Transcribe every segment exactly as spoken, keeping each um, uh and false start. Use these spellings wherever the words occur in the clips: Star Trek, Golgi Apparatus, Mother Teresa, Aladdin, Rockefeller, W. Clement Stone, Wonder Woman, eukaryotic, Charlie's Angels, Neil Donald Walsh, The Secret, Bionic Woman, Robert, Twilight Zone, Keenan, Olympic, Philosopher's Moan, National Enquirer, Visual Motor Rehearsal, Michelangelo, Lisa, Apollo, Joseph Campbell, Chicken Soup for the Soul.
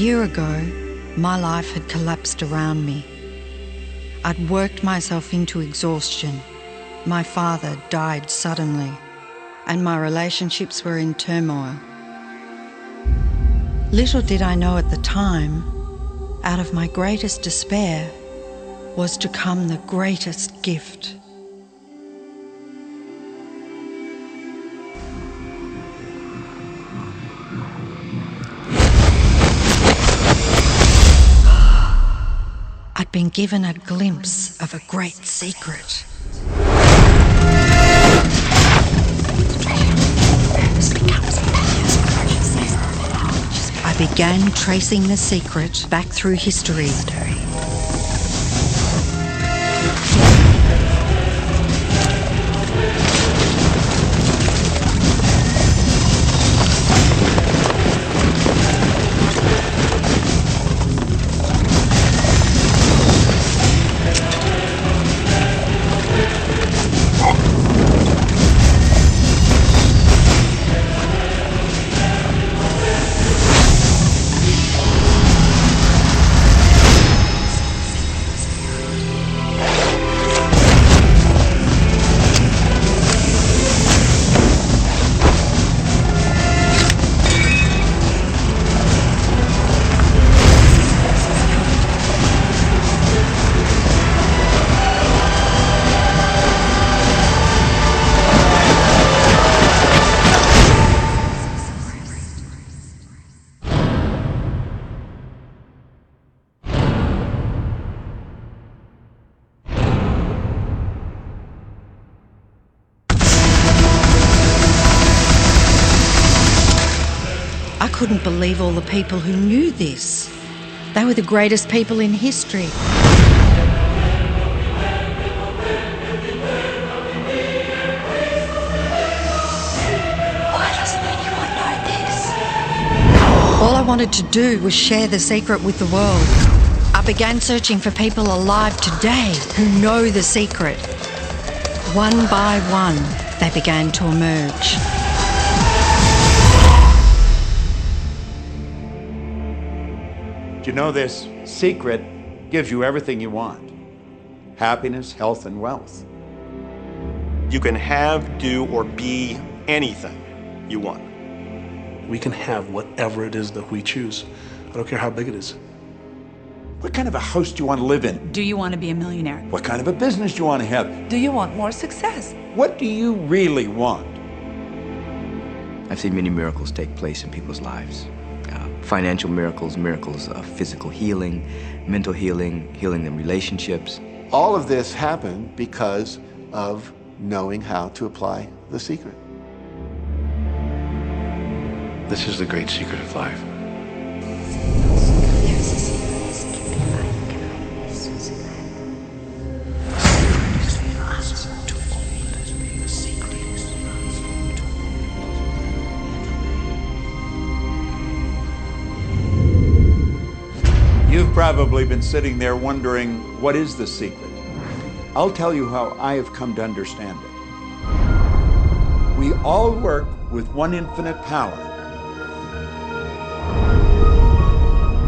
year ago, my life had collapsed around me. I'd worked myself into exhaustion. My father died suddenly, and my relationships were in turmoil. Little did I know at the time, out of my greatest despair was to come the greatest gift. I'd been given a glimpse of a great secret. I began tracing the secret back through history. I couldn't believe all the people who knew this. They were the greatest people in history. Why doesn't anyone know this? All I wanted to do was share the secret with the world. I began searching for people alive today who know the secret. One by one, they began to emerge. You know, this secret gives you everything you want. Happiness, health, and wealth. You can have, do, or be anything you want. We can have whatever it is that we choose. I don't care how big it is. What kind of a house do you want to live in? Do you want to be a millionaire? What kind of a business do you want to have? Do you want more success? What do you really want? I've seen many miracles take place in people's lives. Uh, financial miracles, miracles of physical healing, mental healing, healing in relationships. All of this happened because of knowing how to apply the secret. This is the great secret of life. Probably been sitting there wondering, what is the secret? I'll tell you how I have come to understand it. We all work with one infinite power.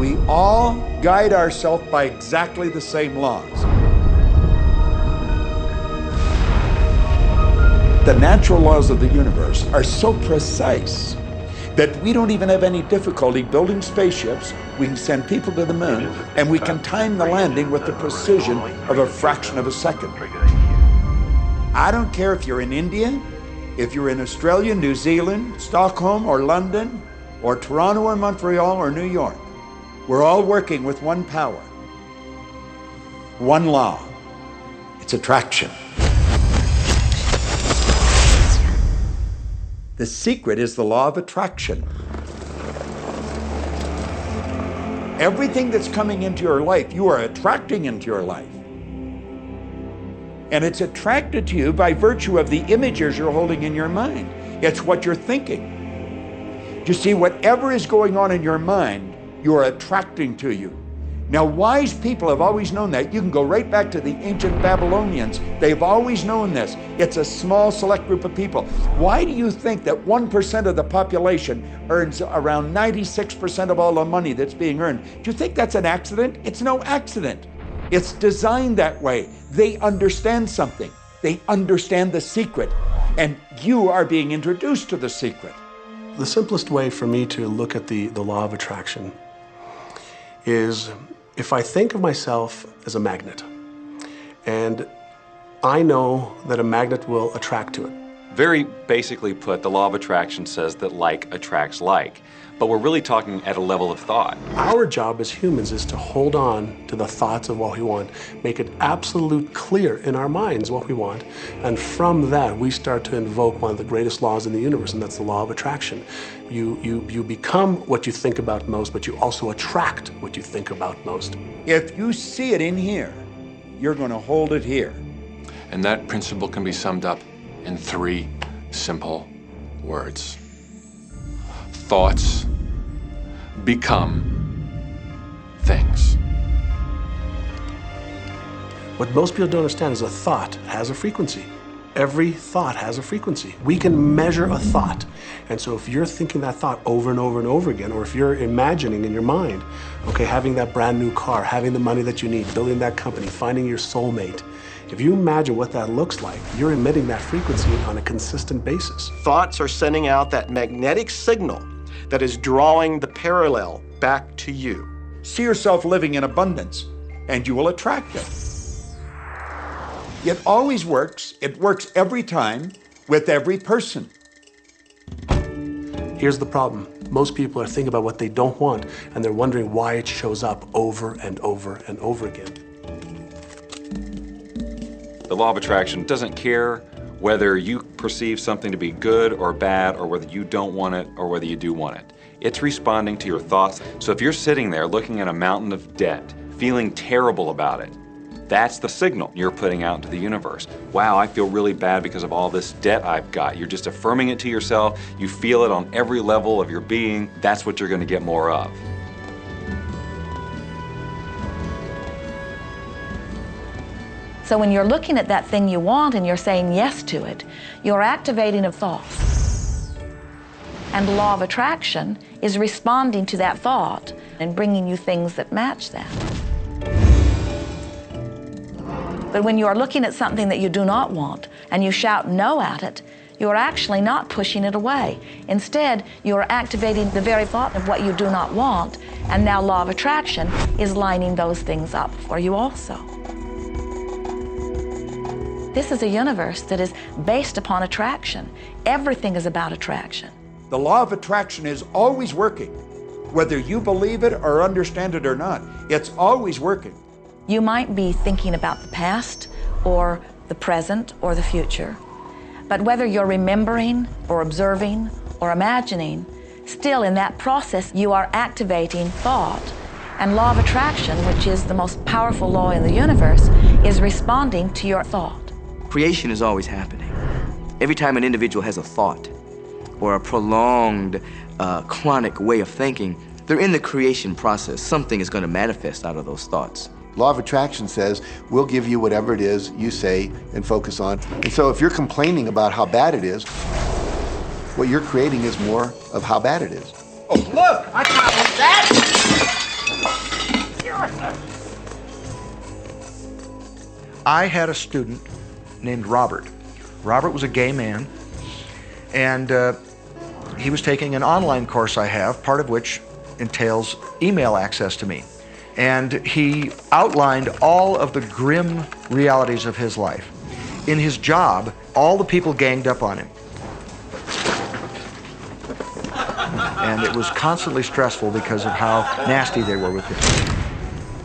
We all guide ourselves by exactly the same laws. The natural laws of the universe are so precise that we don't even have any difficulty building spaceships. We can send people to the moon, and we can time the landing with the precision of a fraction of a second. I don't care if you're in India, if you're in Australia, New Zealand, Stockholm, or London, or Toronto, or Montreal, or New York. We're all working with one power, one law. It's attraction. The secret is the law of attraction. Everything that's coming into your life, you are attracting into your life. And it's attracted to you by virtue of the images you're holding in your mind. It's what you're thinking. You see, whatever is going on in your mind, you're attracting to you. Now, wise people have always known that. You can go right back to the ancient Babylonians. They've always known this. It's a small, select group of people. Why do you think that one percent of the population earns around ninety-six percent of all the money that's being earned? Do you think that's an accident? It's no accident. It's designed that way. They understand something. They understand the secret. And you are being introduced to the secret. The simplest way for me to look at the, the law of attraction is if I think of myself as a magnet, and I know that a magnet will attract to it. Very basically put, the law of attraction says that like attracts like, but we're really talking at a level of thought. Our job as humans is to hold on to the thoughts of what we want, make it absolute clear in our minds what we want, and from that we start to invoke one of the greatest laws in the universe, and that's the law of attraction. You, you, you become what you think about most, but you also attract what you think about most. If you see it in here, you're going to hold it here. And that principle can be summed up in three simple words. Thoughts become things. What most people don't understand is a thought has a frequency. Every thought has a frequency. We can measure a thought. And so if you're thinking that thought over and over and over again, or if you're imagining in your mind, okay, having that brand new car, having the money that you need, building that company, finding your soulmate, if you imagine what that looks like, you're emitting that frequency on a consistent basis. Thoughts are sending out that magnetic signal that is drawing the parallel back to you. See yourself living in abundance, and you will attract it. It always works. It works every time with every person. Here's the problem. Most people are thinking about what they don't want, and they're wondering why it shows up over and over and over again. The law of attraction doesn't care whether you perceive something to be good or bad, or whether you don't want it or whether you do want it. It's responding to your thoughts. So if you're sitting there looking at a mountain of debt, feeling terrible about it, that's the signal you're putting out into the universe. Wow, I feel really bad because of all this debt I've got. You're just affirming it to yourself. You feel it on every level of your being. That's what you're going to get more of. So when you're looking at that thing you want and you're saying yes to it, you're activating a thought. And the law of attraction is responding to that thought and bringing you things that match that. But when you are looking at something that you do not want and you shout no at it, you are actually not pushing it away. Instead, you are activating the very thought of what you do not want, and now law of attraction is lining those things up for you also. This is a universe that is based upon attraction. Everything is about attraction. The law of attraction is always working, whether you believe it or understand it or not. It's always working. You might be thinking about the past or the present or the future, but whether you're remembering or observing or imagining, still in that process you are activating thought. And law of attraction, which is the most powerful law in the universe, is responding to your thought. Creation is always happening. Every time an individual has a thought or a prolonged, uh, chronic way of thinking, they're in the creation process. Something is going to manifest out of those thoughts. Law of attraction says, we'll give you whatever it is you say and focus on. And so if you're complaining about how bad it is, what you're creating is more of how bad it is. Oh, look, I can't do that. I had a student named Robert. Robert was a gay man, and uh, he was taking an online course I have, part of which entails email access to me. And he outlined all of the grim realities of his life. In his job, all the people ganged up on him. And it was constantly stressful because of how nasty they were with him.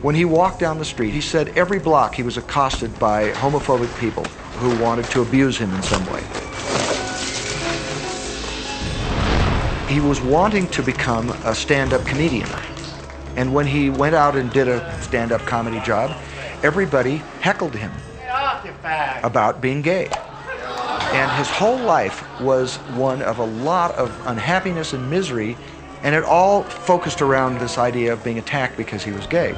When he walked down the street, he said every block he was accosted by homophobic people who wanted to abuse him in some way. He was wanting to become a stand-up comedian. And when he went out and did a stand-up comedy job, everybody heckled him about being gay. And his whole life was one of a lot of unhappiness and misery, and it all focused around this idea of being attacked because he was gay.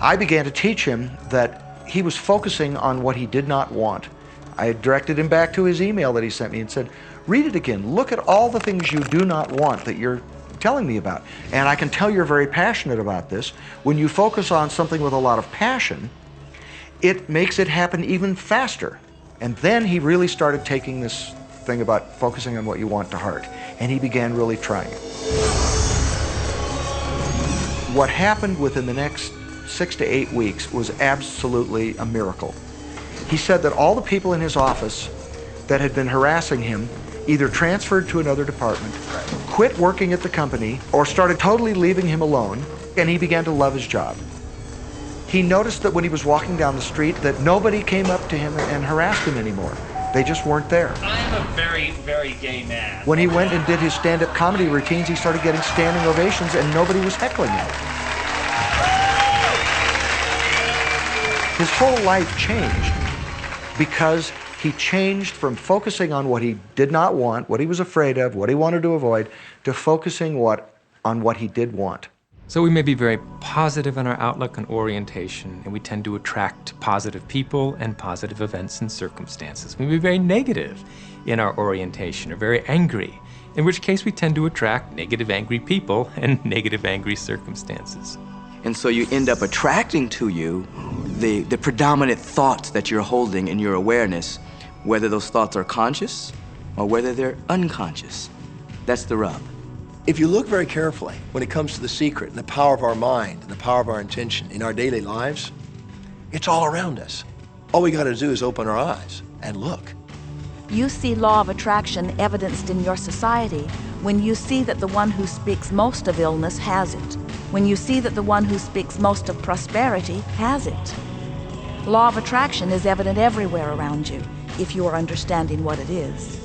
I began to teach him that he was focusing on what he did not want. I directed him back to his email that he sent me and said, read it again. Look at all the things you do not want that you're telling me about. And I can tell you're very passionate about this. When you focus on something with a lot of passion, it makes it happen even faster. And then he really started taking this thing about focusing on what you want to heart. And he began really trying it. What happened within the next six to eight weeks was absolutely a miracle. He said that all the people in his office that had been harassing him either transferred to another department, quit working at the company, or started totally leaving him alone, and he began to love his job. He noticed that when he was walking down the street that nobody came up to him and harassed him anymore. They just weren't there. I am a very, very gay man. When he went and did his stand-up comedy routines, he started getting standing ovations and nobody was heckling him. His whole life changed because he changed from focusing on what he did not want, what he was afraid of, what he wanted to avoid, to focusing what, on what he did want. So we may be very positive in our outlook and orientation, and we tend to attract positive people and positive events and circumstances. We may be very negative in our orientation or very angry, in which case we tend to attract negative, angry people and negative, angry circumstances. And so you end up attracting to you the, the predominant thoughts that you're holding in your awareness, whether those thoughts are conscious or whether they're unconscious. That's the rub. If you look very carefully, when it comes to The Secret and the power of our mind and the power of our intention in our daily lives, it's all around us. All we gotta do is open our eyes and look. You see law of attraction evidenced in your society when you see that the one who speaks most of illness has it, when you see that the one who speaks most of prosperity has it. Law of attraction is evident everywhere around you if you are understanding what it is.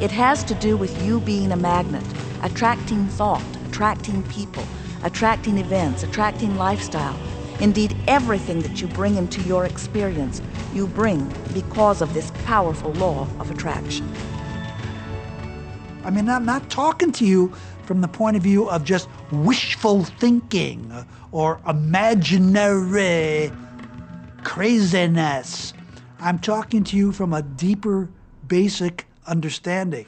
It has to do with you being a magnet, attracting thought, attracting people, attracting events, attracting lifestyle. Indeed, everything that you bring into your experience, you bring because of this powerful law of attraction. I mean, I'm not talking to you from the point of view of just wishful thinking or imaginary craziness. I'm talking to you from a deeper, basic understanding.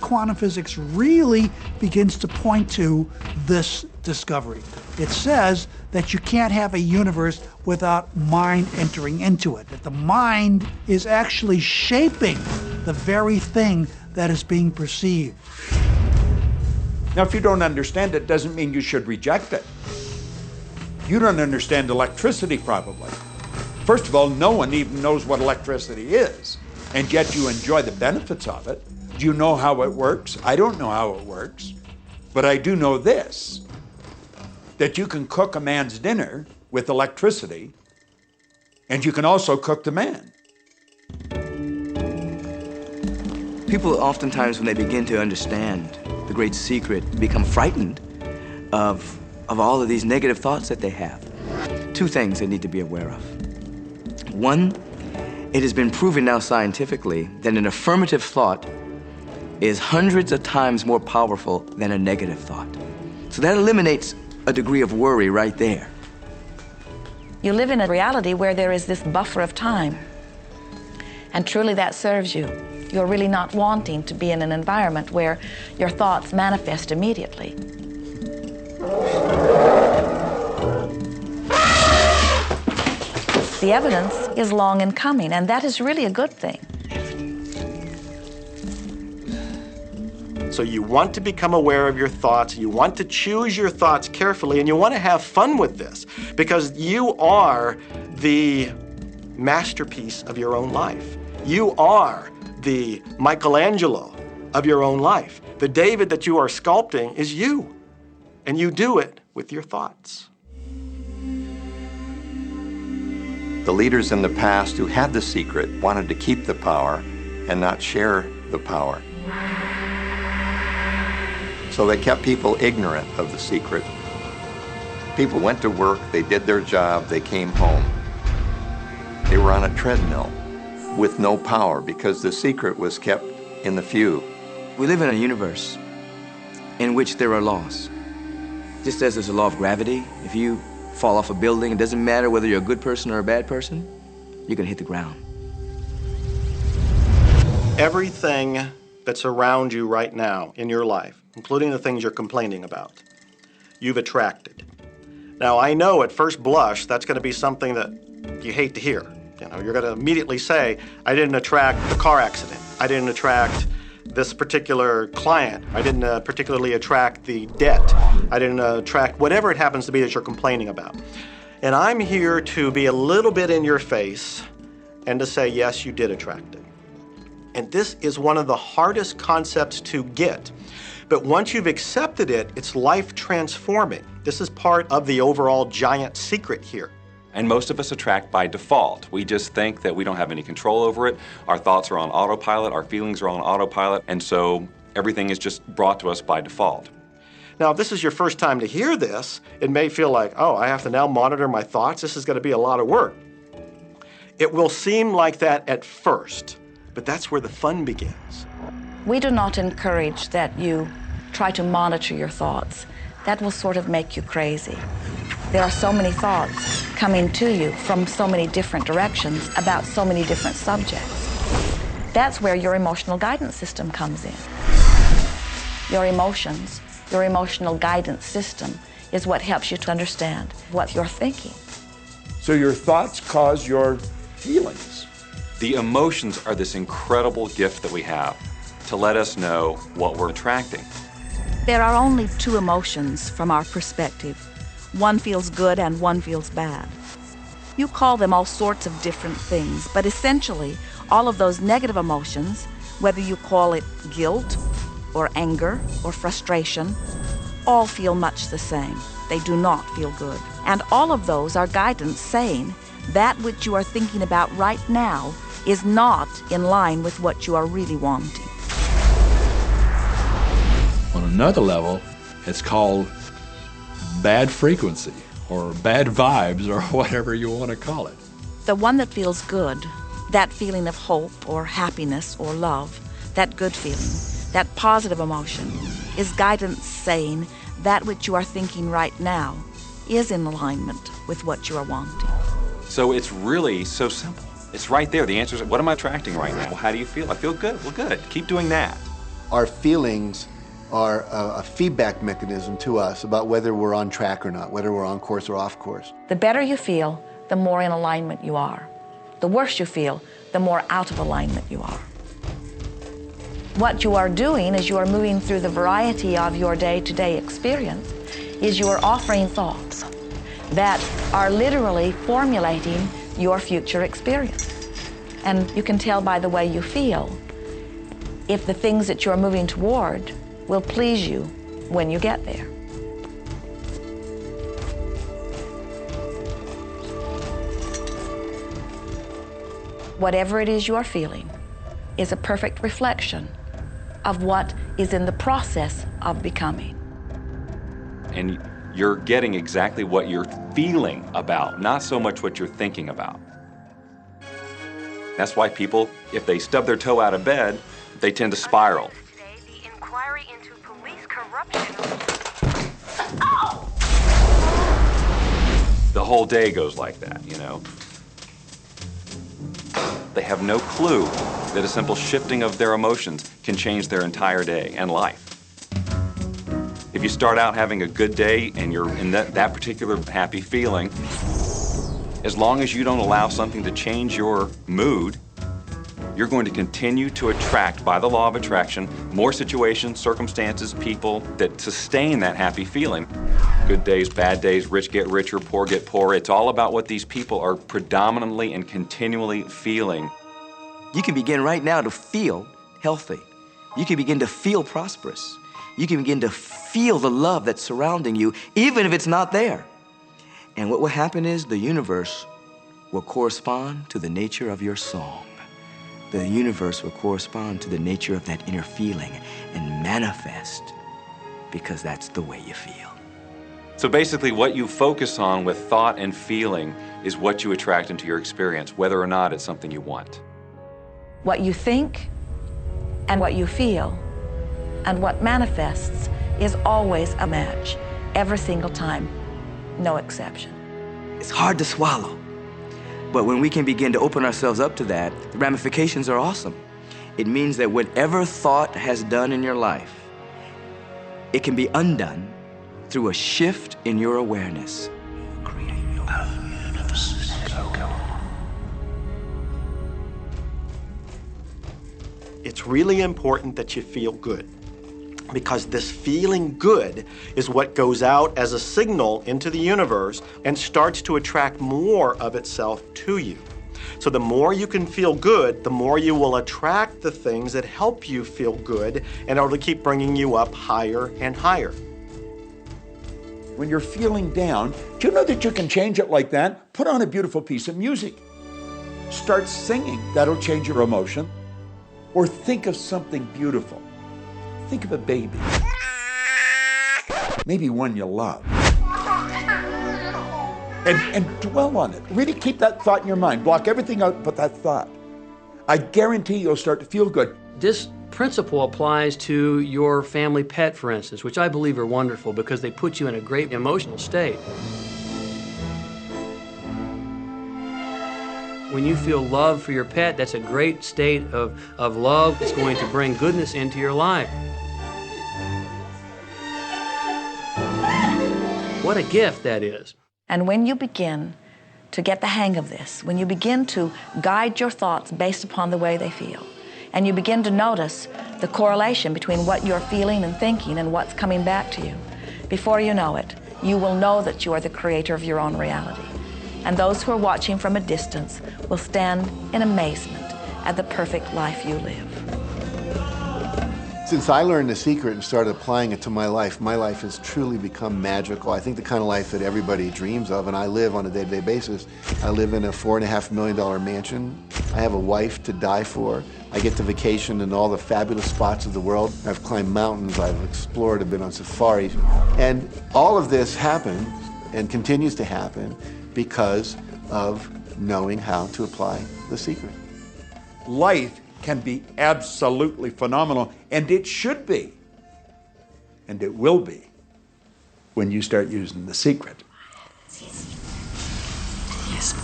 Quantum physics really begins to point to this discovery. It says that you can't have a universe without mind entering into it, that the mind is actually shaping the very thing that is being perceived. Now, if you don't understand it, doesn't mean you should reject it. You don't understand electricity, probably. First of all, no one even knows what electricity is, and yet you enjoy the benefits of it. Do you know how it works? I don't know how it works, but I do know this, that you can cook a man's dinner with electricity, and you can also cook the man. People oftentimes, when they begin to understand the great secret, become frightened of, of all of these negative thoughts that they have. Two things they need to be aware of. One, it has been proven now scientifically that an affirmative thought is hundreds of times more powerful than a negative thought. So that eliminates a degree of worry right there. You live in a reality where there is this buffer of time, and truly that serves you. You're really not wanting to be in an environment where your thoughts manifest immediately. The evidence is long in coming, and that is really a good thing. So you want to become aware of your thoughts, you want to choose your thoughts carefully, and you want to have fun with this, because you are the masterpiece of your own life. You are the Michelangelo of your own life. The David that you are sculpting is you, and you do it with your thoughts. The leaders in the past who had the secret wanted to keep the power and not share the power. So they kept people ignorant of the secret. People went to work, they did their job, they came home. They were on a treadmill with no power because the secret was kept in the few. We live in a universe in which there are laws. just says there's a law of gravity. If you fall off a building, it doesn't matter whether you're a good person or a bad person, you're gonna hit the ground. Everything that's around you right now in your life, including the things you're complaining about, you've attracted. Now, I know at first blush, that's gonna be something that you hate to hear. You know, you're gonna immediately say, I didn't attract the car accident. I didn't attract this particular client. I didn't uh, particularly attract the debt. I didn't uh, attract whatever it happens to be that you're complaining about. And I'm here to be a little bit in your face and to say, yes, you did attract it. And this is one of the hardest concepts to get. But once you've accepted it, it's life transforming. This is part of the overall giant secret here. And most of us attract by default. We just think that we don't have any control over it. Our thoughts are on autopilot, our feelings are on autopilot, and so everything is just brought to us by default. Now, if this is your first time to hear this, it may feel like, oh, I have to now monitor my thoughts. This is gonna be a lot of work. It will seem like that at first, but that's where the fun begins. We do not encourage that you try to monitor your thoughts. That will sort of make you crazy. There are so many thoughts coming to you from so many different directions about so many different subjects. That's where your emotional guidance system comes in. Your emotions, your emotional guidance system is what helps you to understand what you're thinking. So your thoughts cause your feelings. The emotions are this incredible gift that we have to let us know what we're attracting. There are only two emotions from our perspective. One feels good and one feels bad. You call them all sorts of different things, but essentially, all of those negative emotions, whether you call it guilt or anger or frustration, all feel much the same. They do not feel good. And all of those are guidance saying that which you are thinking about right now is not in line with what you are really wanting. On another level, it's called bad frequency, or bad vibes, or whatever you want to call it. The one that feels good, that feeling of hope or happiness or love, that good feeling, that positive emotion, is guidance saying that which you are thinking right now is in alignment with what you are wanting. So it's really so simple. It's right there. The answer is, what am I attracting right now? Well, how do you feel? I feel good. Well, good. Keep doing that. Our feelings are a, a feedback mechanism to us about whether we're on track or not, whether we're on course or off course. The better you feel, the more in alignment you are. The worse you feel, the more out of alignment you are. What you are doing as you are moving through the variety of your day-to-day experience is you are offering thoughts that are literally formulating your future experience. And you can tell by the way you feel if the things that you're moving toward will please you when you get there. Whatever it is you are feeling is a perfect reflection of what is in the process of becoming. And you're getting exactly what you're feeling about, not so much what you're thinking about. That's why people, if they stub their toe out of bed, they tend to spiral. Inquiry into police corruption. Oh! The whole day goes like that, you know. They have no clue that a simple shifting of their emotions can change their entire day and life. If you start out having a good day and you're in that, that particular happy feeling, as long as you don't allow something to change your mood, you're going to continue to attract, by the law of attraction, more situations, circumstances, people that sustain that happy feeling. Good days, bad days, rich get richer, poor get poorer. It's all about what these people are predominantly and continually feeling. You can begin right now to feel healthy. You can begin to feel prosperous. You can begin to feel the love that's surrounding you, even if it's not there. And what will happen is the universe will correspond to the nature of your song. The universe will correspond to the nature of that inner feeling and manifest because that's the way you feel. So basically what you focus on with thought and feeling is what you attract into your experience, whether or not it's something you want. What you think and what you feel and what manifests is always a match. every single time, no exception. It's hard to swallow, but when we can begin to open ourselves up to that, the ramifications are awesome. It means that whatever thought has done in your life, it can be undone through a shift in your awareness. You create your own universe. It's really important that you feel good, because this feeling good is what goes out as a signal into the universe and starts to attract more of itself to you. So the more you can feel good, the more you will attract the things that help you feel good, and it'll keep bringing you up higher and higher. When you're feeling down, do you know that you can change it like that? Put on a beautiful piece of music. Start singing. That'll change your emotion. Or think of something beautiful. Think of a baby. Maybe one you love. And, and dwell on it. Really keep that thought in your mind. Block everything out but that thought. I guarantee you'll start to feel good. This principle applies to your family pet, for instance, which I believe are wonderful because they put you in a great emotional state. When you feel love for your pet, that's a great state of, of love. It's going to bring goodness into your life. What a gift that is. And when you begin to get the hang of this, when you begin to guide your thoughts based upon the way they feel, and you begin to notice the correlation between what you're feeling and thinking and what's coming back to you, before you know it, you will know that you are the creator of your own reality. And those who are watching from a distance will stand in amazement at the perfect life you live. Since I learned The Secret and started applying it to my life, my life has truly become magical. I think the kind of life that everybody dreams of, and I live on a day-to-day basis. I live in a four and a half million dollar mansion. I have a wife to die for. I get to vacation in all the fabulous spots of the world. I've climbed mountains, I've explored, I've been on safaris. And all of this happened and continues to happen because of knowing how to apply The Secret. Life can be absolutely phenomenal, and it should be, and it will be, when you start using The Secret. Yes,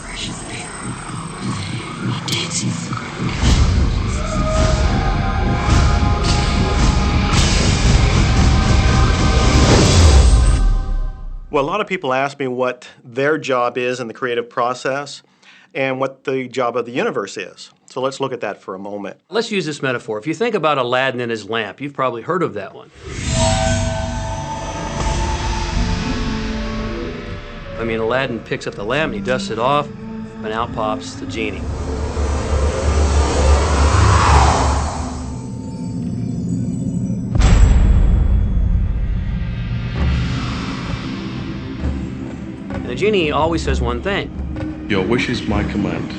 precious thing. It is. Well, a lot of people ask me what their job is in the creative process and what the job of the universe is. So let's look at that for a moment. Let's use this metaphor. If you think about Aladdin and his lamp, you've probably heard of that one. I mean, Aladdin picks up the lamp and he dusts it off, and out pops the genie. The genie always says one thing. Your wish is my command.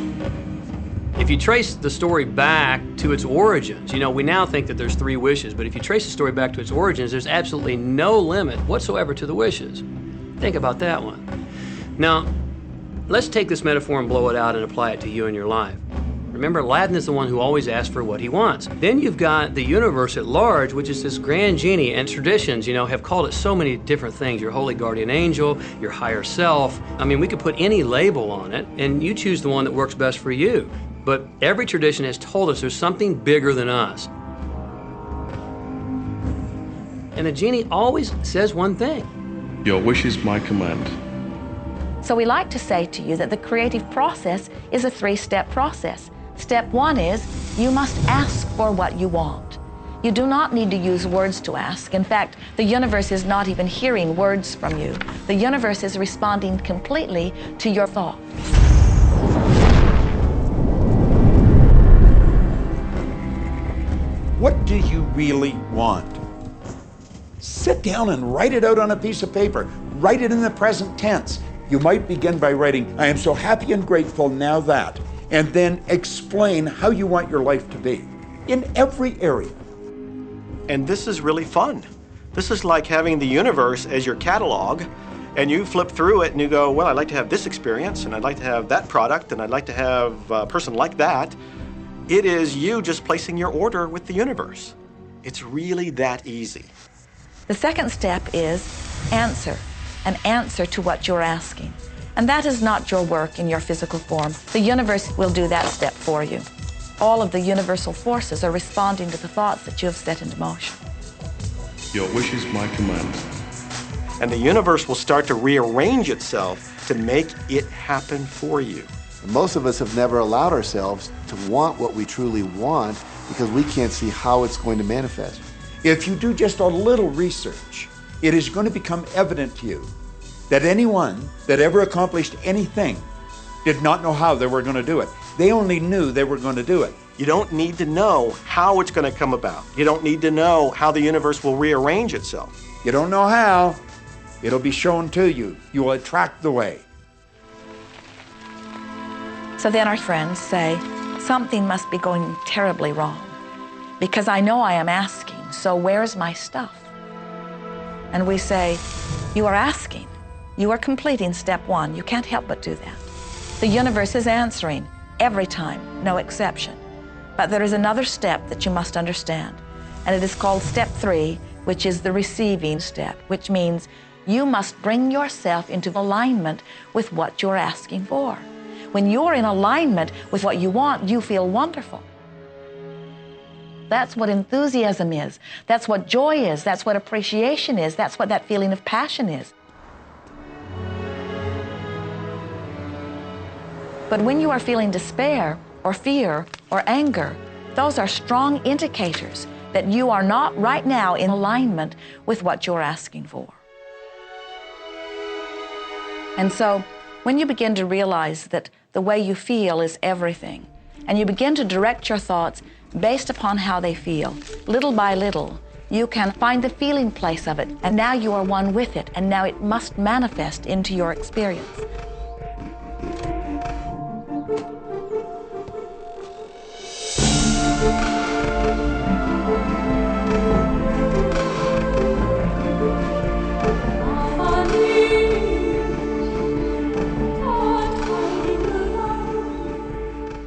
If you trace the story back to its origins, you know, we now think that there's three wishes, but if you trace the story back to its origins, there's absolutely no limit whatsoever to the wishes. Think about that one. Now, let's take this metaphor and blow it out and apply it to you in your life. Remember, Aladdin is the one who always asks for what he wants. Then you've got the universe at large, which is this grand genie, and traditions, you know, have called it so many different things. Your holy guardian angel, your higher self. I mean, we could put any label on it, and you choose the one that works best for you. But every tradition has told us there's something bigger than us. And the genie always says one thing. Your wish is my command. So we like to say to you that the creative process is a three-step process. Step one is, you must ask for what you want. You do not need to use words to ask. In fact, the universe is not even hearing words from you. The universe is responding completely to your thought. What do you really want? Sit down and write it out on a piece of paper. Write it in the present tense. You might begin by writing, I am so happy and grateful now that. And then explain how you want your life to be in every area. And this is really fun. This is like having the universe as your catalog, and you flip through it and you go, well, I'd like to have this experience, and I'd like to have that product, and I'd like to have a person like that. It is you just placing your order with the universe. It's really that easy. The second step is answer, an answer to what you're asking. And that is not your work in your physical form. The universe will do that step for you. All of the universal forces are responding to the thoughts that you have set into motion. Your wish is my command. And the universe will start to rearrange itself to make it happen for you. Most of us have never allowed ourselves to want what we truly want because we can't see how it's going to manifest. If you do just a little research, it is going to become evident to you that anyone that ever accomplished anything did not know how they were going to do it. They only knew they were going to do it. You don't need to know how it's going to come about. You don't need to know how the universe will rearrange itself. You don't know how. It'll be shown to you. You will attract the way. So then our friends say, something must be going terribly wrong because I know I am asking, so where's my stuff? And we say, you are asking. You are completing step one. You can't help but do that. The universe is answering every time, no exception. But there is another step that you must understand, and it is called step three, which is the receiving step, which means you must bring yourself into alignment with what you're asking for. When you're in alignment with what you want, you feel wonderful. That's what enthusiasm is. That's what joy is. That's what appreciation is. That's what that feeling of passion is. But when you are feeling despair or fear or anger, those are strong indicators that you are not right now in alignment with what you're asking for. And so when you begin to realize that the way you feel is everything, and you begin to direct your thoughts based upon how they feel, little by little, you can find the feeling place of it, and now you are one with it, and now it must manifest into your experience.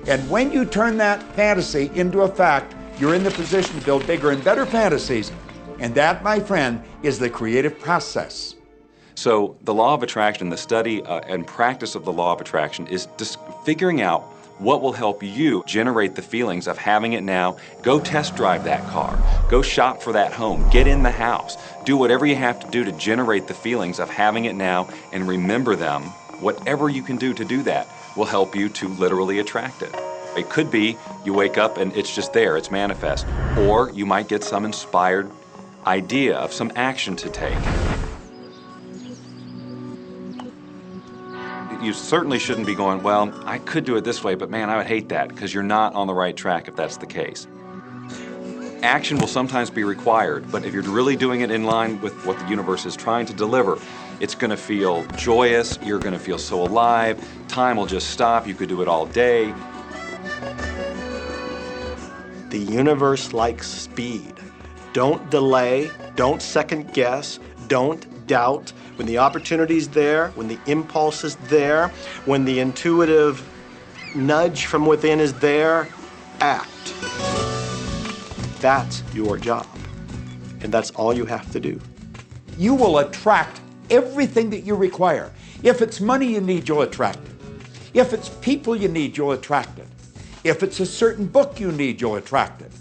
And when you turn that fantasy into a fact, you're in the position to build bigger and better fantasies. And that, my friend, is the creative process. So the law of attraction, the study uh, and practice of the law of attraction is just figuring out what will help you generate the feelings of having it now. Go test drive that car. Go shop for that home. Get in the house. Do whatever you have to do to generate the feelings of having it now and remember them. Whatever you can do to do that will help you to literally attract it. It could be you wake up and it's just there, it's manifest. Or you might get some inspired idea of some action to take. You certainly shouldn't be going, well, I could do it this way, but man, I would hate that, because you're not on the right track if that's the case. Action will sometimes be required, but if you're really doing it in line with what the universe is trying to deliver, it's going to feel joyous, you're going to feel so alive, time will just stop, you could do it all day. The universe likes speed. Don't delay, don't second guess, don't doubt. When the opportunity's there, when the impulse is there, when the intuitive nudge from within is there, act. That's your job, and that's all you have to do. You will attract everything that you require. If it's money you need, you'll attract it. If it's people you need, you'll attract it. If it's a certain book you need, you'll attract it.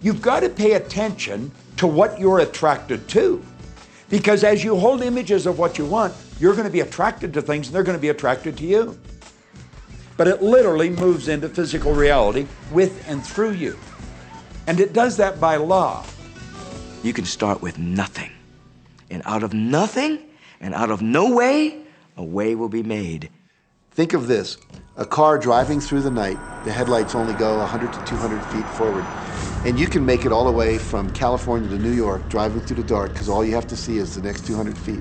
You've got to pay attention to what you're attracted to, because as you hold images of what you want, you're going to be attracted to things, and they're going to be attracted to you. But it literally moves into physical reality with and through you. And it does that by law. You can start with nothing. And out of nothing, and out of no way, a way will be made. Think of this, a car driving through the night, the headlights only go one hundred to two hundred feet forward. And you can make it all the way from California to New York, driving through the dark, because all you have to see is the next two hundred feet.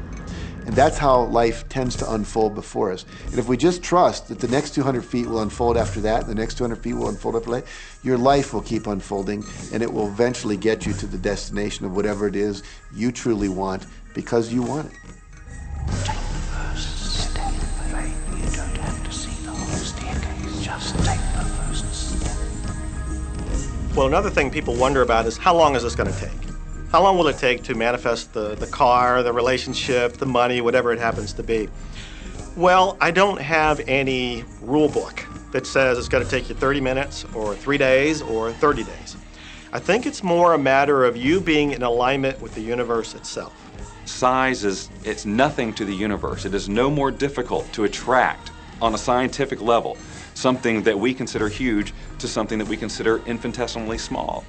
And that's how life tends to unfold before us. And if we just trust that the next two hundred feet will unfold after that, the next two hundred feet will unfold after that, your life will keep unfolding, and it will eventually get you to the destination of whatever it is you truly want, because you want it. Take the first step, right? You don't have to see the whole staircase. Just take the first step. Well, another thing people wonder about is, how long is this going to take? How long will it take to manifest the, the car, the relationship, the money, whatever it happens to be? Well, I don't have any rule book that says it's going to take you thirty minutes or three days or thirty days. I think it's more a matter of you being in alignment with the universe itself. Size is, it's nothing to the universe. It is no more difficult to attract on a scientific level something that we consider huge to something that we consider infinitesimally small.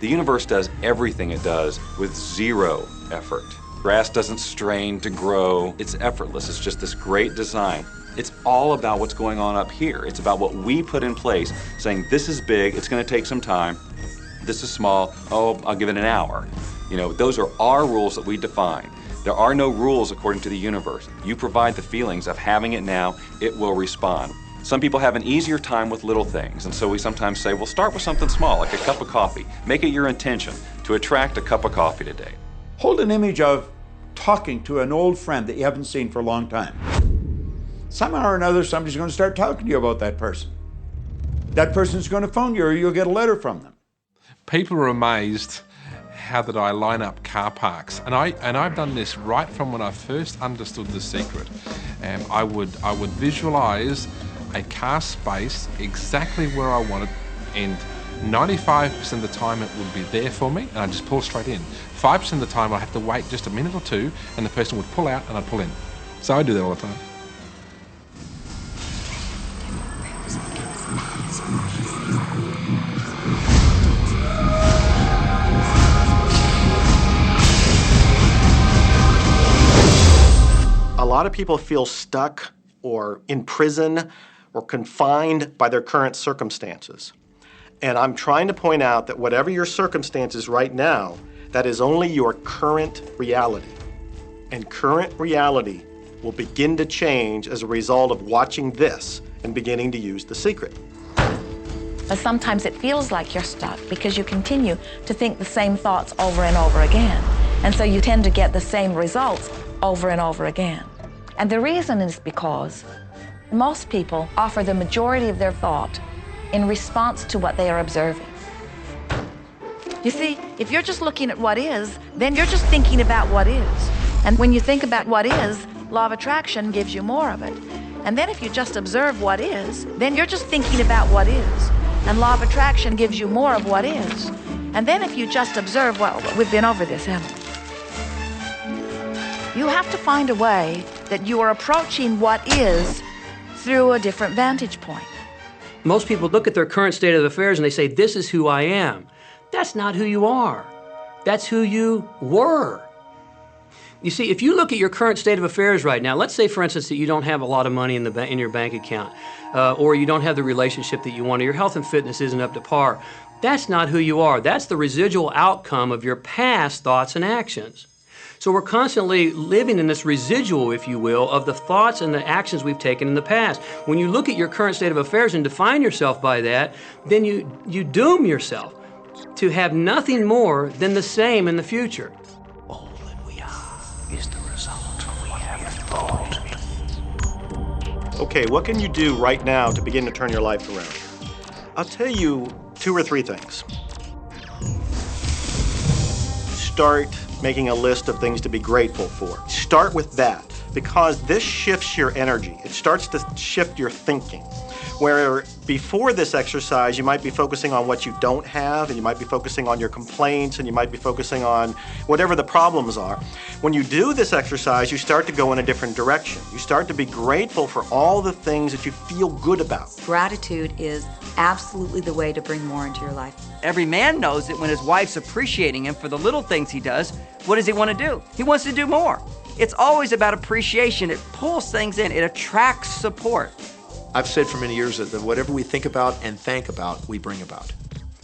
The universe does everything it does with zero effort. Grass doesn't strain to grow. It's effortless. It's just this great design. It's all about what's going on up here. It's about what we put in place, saying this is big, it's going to take some time. This is small, oh, I'll give it an hour. You know, those are our rules that we define. There are no rules according to the universe. You provide the feelings of having it now, it will respond. Some people have an easier time with little things, and so we sometimes say, well, start with something small, like a cup of coffee. Make it your intention to attract a cup of coffee today. Hold an image of talking to an old friend that you haven't seen for a long time. Somehow or another, somebody's going to start talking to you about that person. That person's going to phone you, or you'll get a letter from them. People are amazed how that I line up car parks, and I and I've done this right from when I first understood The Secret. And um, I would I would visualize a car space exactly where I wanted, and ninety-five percent of the time it would be there for me, and I'd just pull straight in. five percent of the time I'd have to wait just a minute or two, and the person would pull out and I'd pull in. So I do that all the time. A lot of people feel stuck or in prison or confined by their current circumstances. And I'm trying to point out that whatever your circumstances right now, that is only your current reality. And current reality will begin to change as a result of watching this and beginning to use The Secret. But sometimes it feels like you're stuck because you continue to think the same thoughts over and over again. And so you tend to get the same results over and over again. And the reason is because most people offer the majority of their thought in response to what they are observing. You see, if you're just looking at what is, then you're just thinking about what is. And when you think about what is, law of attraction gives you more of it. And then if you just observe what is, then you're just thinking about what is. And law of attraction gives you more of what is. And then if you just observe, well, we've been over this, haven't we? You have to find a way that you are approaching what is through a different vantage point. Most people look at their current state of affairs and they say, this is who I am. That's not who you are. That's who you were. You see, if you look at your current state of affairs right now, let's say, for instance, that you don't have a lot of money in, the ba in your bank account, uh, or you don't have the relationship that you want, or your health and fitness isn't up to par. That's not who you are. That's the residual outcome of your past thoughts and actions. So we're constantly living in this residual, if you will, of the thoughts and the actions we've taken in the past. When you look at your current state of affairs and define yourself by that, then you, you doom yourself to have nothing more than the same in the future. All that we are is the result of what we have thought. Okay, what can you do right now to begin to turn your life around? I'll tell you two or three things. Start making a list of things to be grateful for. Start with that, because this shifts your energy. It starts to shift your thinking. Where before this exercise, you might be focusing on what you don't have, and you might be focusing on your complaints, and you might be focusing on whatever the problems are. When you do this exercise, you start to go in a different direction. You start to be grateful for all the things that you feel good about. Gratitude is absolutely the way to bring more into your life. Every man knows that when his wife's appreciating him for the little things he does, what does he want to do? He wants to do more. It's always about appreciation. It pulls things in. It attracts support. I've said for many years that whatever we think about and thank about, we bring about.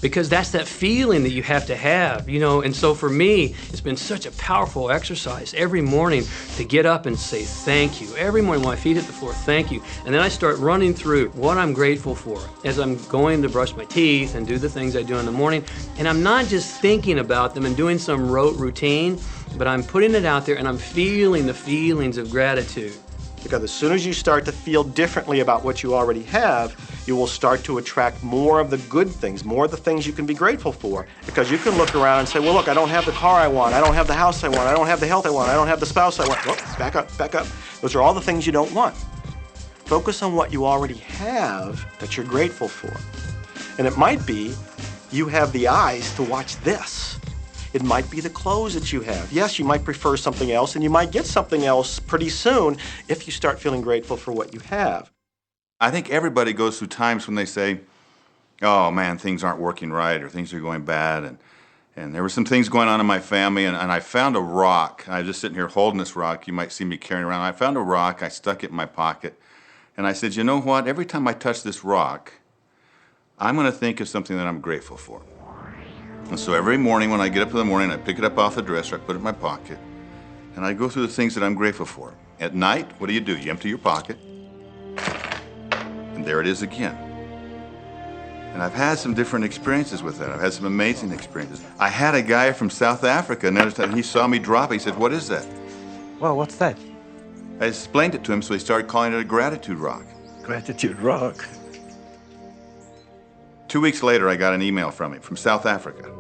Because that's that feeling that you have to have, you know, and so for me, it's been such a powerful exercise every morning to get up and say thank you. Every morning when my feet hit the floor, thank you. And then I start running through what I'm grateful for as I'm going to brush my teeth and do the things I do in the morning. And I'm not just thinking about them and doing some rote routine, but I'm putting it out there and I'm feeling the feelings of gratitude. Because as soon as you start to feel differently about what you already have, you will start to attract more of the good things, more of the things you can be grateful for. Because you can look around and say, well, look, I don't have the car I want, I don't have the house I want, I don't have the health I want, I don't have the spouse I want. Whoa, back up, back up. Those are all the things you don't want. Focus on what you already have that you're grateful for. And it might be you have the eyes to watch this. It might be the clothes that you have. Yes, you might prefer something else, and you might get something else pretty soon if you start feeling grateful for what you have. I think everybody goes through times when they say, oh man, things aren't working right, or things are going bad, and, and there were some things going on in my family, and, and I found a rock. I was just sitting here holding this rock. You might see me carrying around. I found a rock. I stuck it in my pocket, and I said, you know what? Every time I touch this rock, I'm going to think of something that I'm grateful for. And so every morning when I get up in the morning, I pick it up off the dresser, I put it in my pocket, and I go through the things that I'm grateful for. At night, what do you do? You empty your pocket, and there it is again. And I've had some different experiences with that. I've had some amazing experiences. I had a guy from South Africa, and he saw me drop it. He said, what is that? Well, what's that? I explained it to him, so he started calling it a gratitude rock. Gratitude rock. Two weeks later, I got an email from him, from South Africa.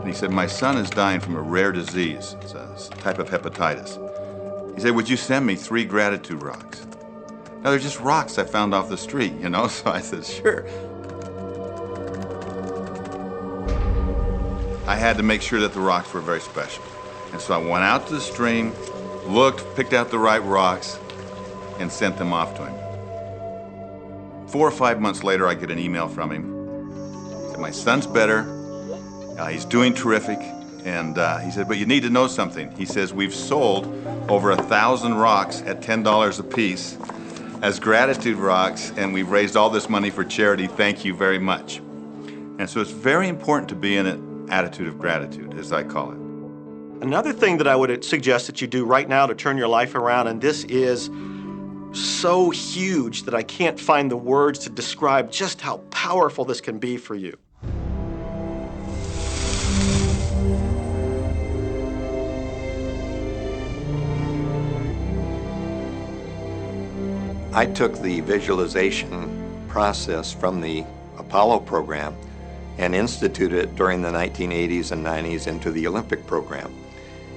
And he said, my son is dying from a rare disease. It's a type of hepatitis. He said, would you send me three gratitude rocks? Now, they're just rocks I found off the street, you know? So I said, sure. I had to make sure that the rocks were very special. And so I went out to the stream, looked, picked out the right rocks, and sent them off to him. Four or five months later, I get an email from him. He said, my son's better, uh, he's doing terrific, and uh, he said, but you need to know something. He says, we've sold over a thousand rocks at ten dollars a piece as gratitude rocks, and we've raised all this money for charity, thank you very much. And so it's very important to be in an attitude of gratitude, as I call it. Another thing that I would suggest that you do right now to turn your life around, and this is so huge that I can't find the words to describe just how powerful this can be for you. I took the visualization process from the Apollo program and instituted it during the nineteen eighties and nineties into the Olympic program.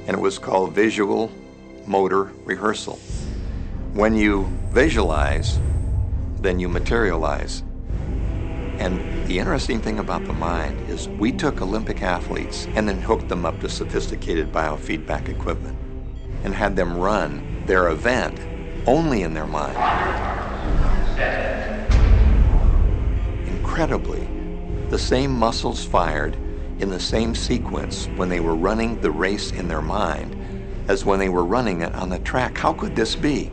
And it was called Visual Motor Rehearsal. When you visualize, then you materialize. And the interesting thing about the mind is we took Olympic athletes and then hooked them up to sophisticated biofeedback equipment and had them run their event only in their mind. Incredibly, the same muscles fired in the same sequence when they were running the race in their mind as when they were running it on the track. How could this be?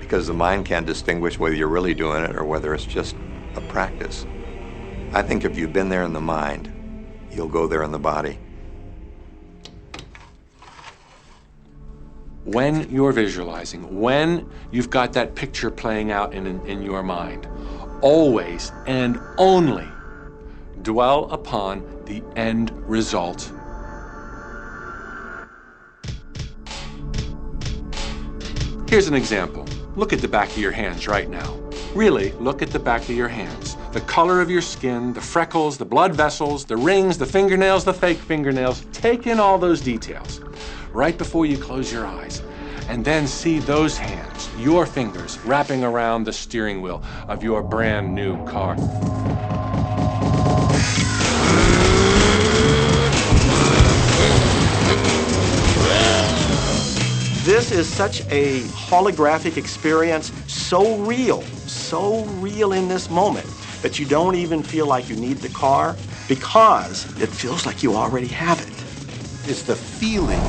Because the mind can't distinguish whether you're really doing it or whether it's just a practice. I think if you've been there in the mind, you'll go there in the body. When you're visualizing, when you've got that picture playing out in, in, in your mind, always and only dwell upon the end result. Here's an example. Look at the back of your hands right now. Really, look at the back of your hands. The color of your skin, the freckles, the blood vessels, the rings, the fingernails, the fake fingernails. Take in all those details right before you close your eyes. And then see those hands, your fingers, wrapping around the steering wheel of your brand new car. This is such a holographic experience, so real, so real in this moment, that you don't even feel like you need the car because it feels like you already have it. It's the feeling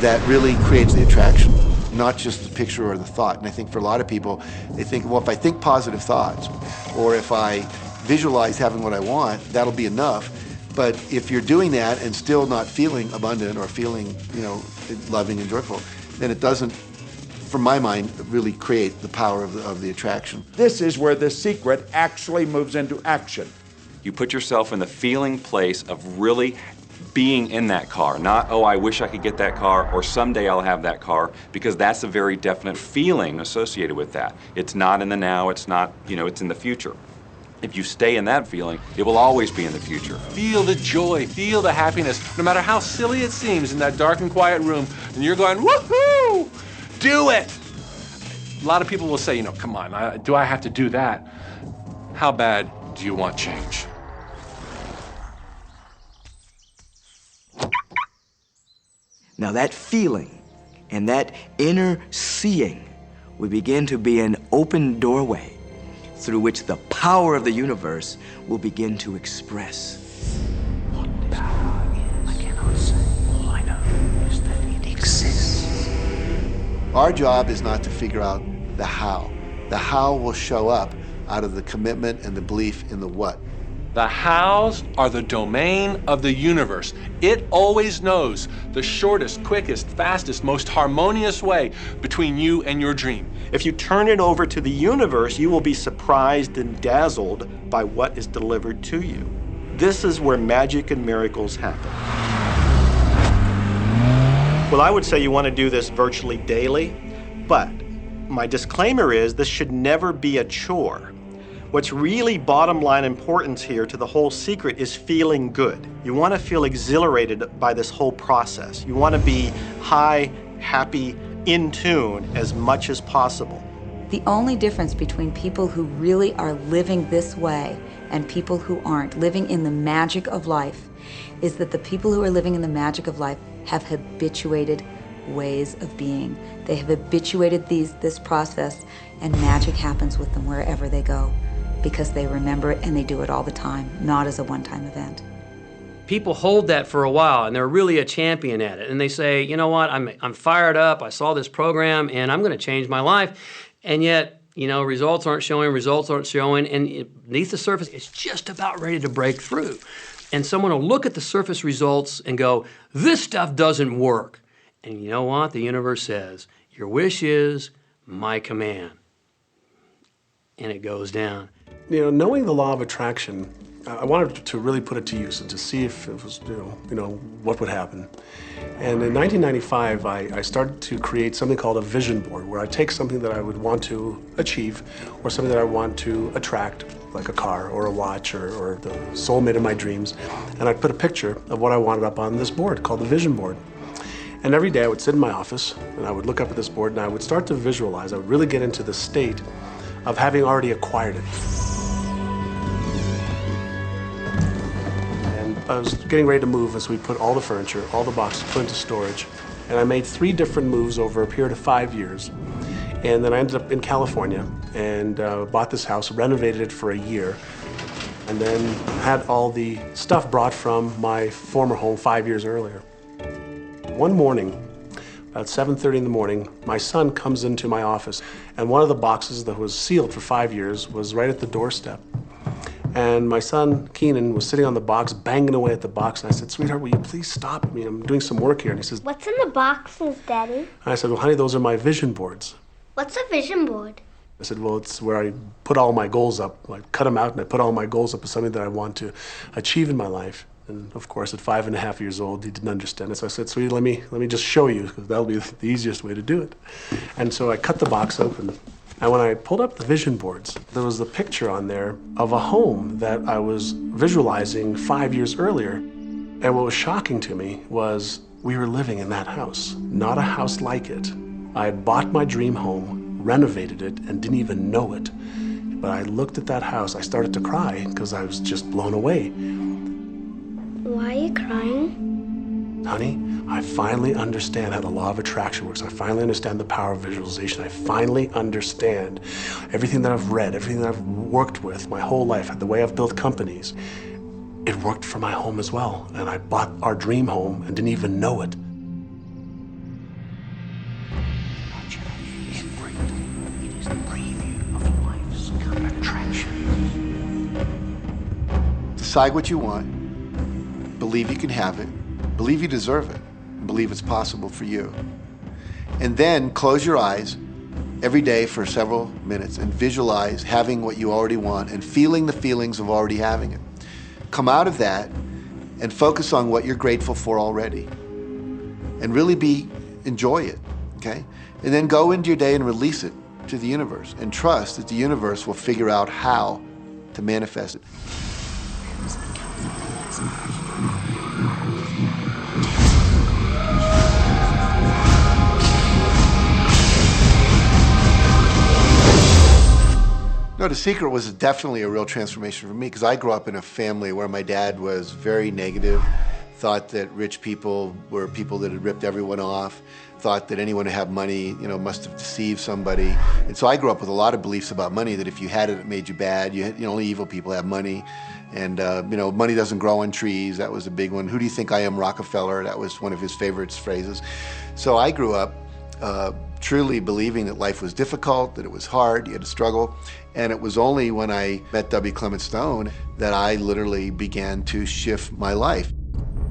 that really creates the attraction, not just the picture or the thought. And I think for a lot of people, they think, well, if I think positive thoughts, or if I visualize having what I want, that'll be enough. But if you're doing that and still not feeling abundant or feeling, you know, loving and joyful, then it doesn't, from my mind, really create the power of the, of the attraction. This is where the secret actually moves into action. You put yourself in the feeling place of really being in that car, not, oh, I wish I could get that car, or someday I'll have that car, because that's a very definite feeling associated with that. It's not in the now, it's not, you know, it's in the future. If you stay in that feeling, it will always be in the future. Feel the joy, feel the happiness, no matter how silly it seems in that dark and quiet room, and you're going, woohoo, do it. A lot of people will say, you know, come on, I, do I have to do that? How bad do you want change? Now that feeling and that inner seeing would begin to be an open doorway through which the power of the universe will begin to express. What power is, I cannot say. All I know is that it exists. Our job is not to figure out the how. The how will show up out of the commitment and the belief in the what. The hows are the domain of the universe. It always knows the shortest, quickest, fastest, most harmonious way between you and your dream. If you turn it over to the universe, you will be surprised and dazzled by what is delivered to you. This is where magic and miracles happen. Well, I would say you want to do this virtually daily, but my disclaimer is this should never be a chore. What's really bottom line importance here to the whole secret is feeling good. You want to feel exhilarated by this whole process. You want to be high, happy, in tune as much as possible. The only difference between people who really are living this way and people who aren't, living in the magic of life, is that the people who are living in the magic of life have habituated ways of being. They have habituated these, this process, and magic happens with them wherever they go, because they remember it and they do it all the time, not as a one-time event. People hold that for a while and they're really a champion at it. And they say, you know what, I'm, I'm fired up, I saw this program and I'm gonna change my life. And yet, you know, results aren't showing, results aren't showing, and it, beneath the surface, it's just about ready to break through. And someone will look at the surface results and go, this stuff doesn't work. And you know what, the universe says, your wish is my command. And it goes down. You know, knowing the law of attraction, I wanted to really put it to use and to see if it was, you know, you know what would happen. And in nineteen ninety-five, I, I started to create something called a vision board, where I take something that I would want to achieve or something that I want to attract, like a car or a watch or, or the soulmate of my dreams, and I'd put a picture of what I wanted up on this board called the vision board. And every day I would sit in my office and I would look up at this board and I would start to visualize. I would really get into the state of having already acquired it. I was getting ready to move, as we put all the furniture, all the boxes, put into storage, and I made three different moves over a period of five years. And then I ended up in California and uh, bought this house, renovated it for a year, and then had all the stuff brought from my former home five years earlier. One morning, about seven thirty in the morning, my son comes into my office, and one of the boxes that was sealed for five years was right at the doorstep. And my son, Keenan, was sitting on the box, banging away at the box. And I said, sweetheart, will you please stop me? I'm doing some work here. And he says, what's in the boxes, Daddy? And I said, well, honey, those are my vision boards. What's a vision board? I said, well, it's where I put all my goals up. I cut them out and I put all my goals up as something that I want to achieve in my life. And of course, at five and a half years old, he didn't understand it. So I said, sweetie, let me, let me just show you, because that'll be the easiest way to do it. And so I cut the box open. And when I pulled up the vision boards, there was the picture on there of a home that I was visualizing five years earlier. And what was shocking to me was we were living in that house, not a house like it. I had bought my dream home, renovated it, and didn't even know it. But I looked at that house, I started to cry because I was just blown away. Why are you crying? Honey, I finally understand how the law of attraction works. I finally understand the power of visualization. I finally understand everything that I've read, everything that I've worked with my whole life, the way I've built companies. It worked for my home as well. And I bought our dream home and didn't even know it. It is the preview of life's attraction. Decide what you want, believe you can have it, believe you deserve it, believe it's possible for you. And then close your eyes every day for several minutes and visualize having what you already want and feeling the feelings of already having it. Come out of that and focus on what you're grateful for already. And really be, enjoy it, okay? And then go into your day and release it to the universe and trust that the universe will figure out how to manifest it. No, The Secret was definitely a real transformation for me because I grew up in a family where my dad was very negative, thought that rich people were people that had ripped everyone off, thought that anyone who had money, you know, must have deceived somebody. And so I grew up with a lot of beliefs about money that if you had it, it made you bad. You, you know, only evil people have money. And, uh, you know, money doesn't grow on trees. That was a big one. Who do you think I am, Rockefeller? That was one of his favorite phrases. So I grew up uh, truly believing that life was difficult, that it was hard, you had to struggle. And it was only when I met W. Clement Stone that I literally began to shift my life.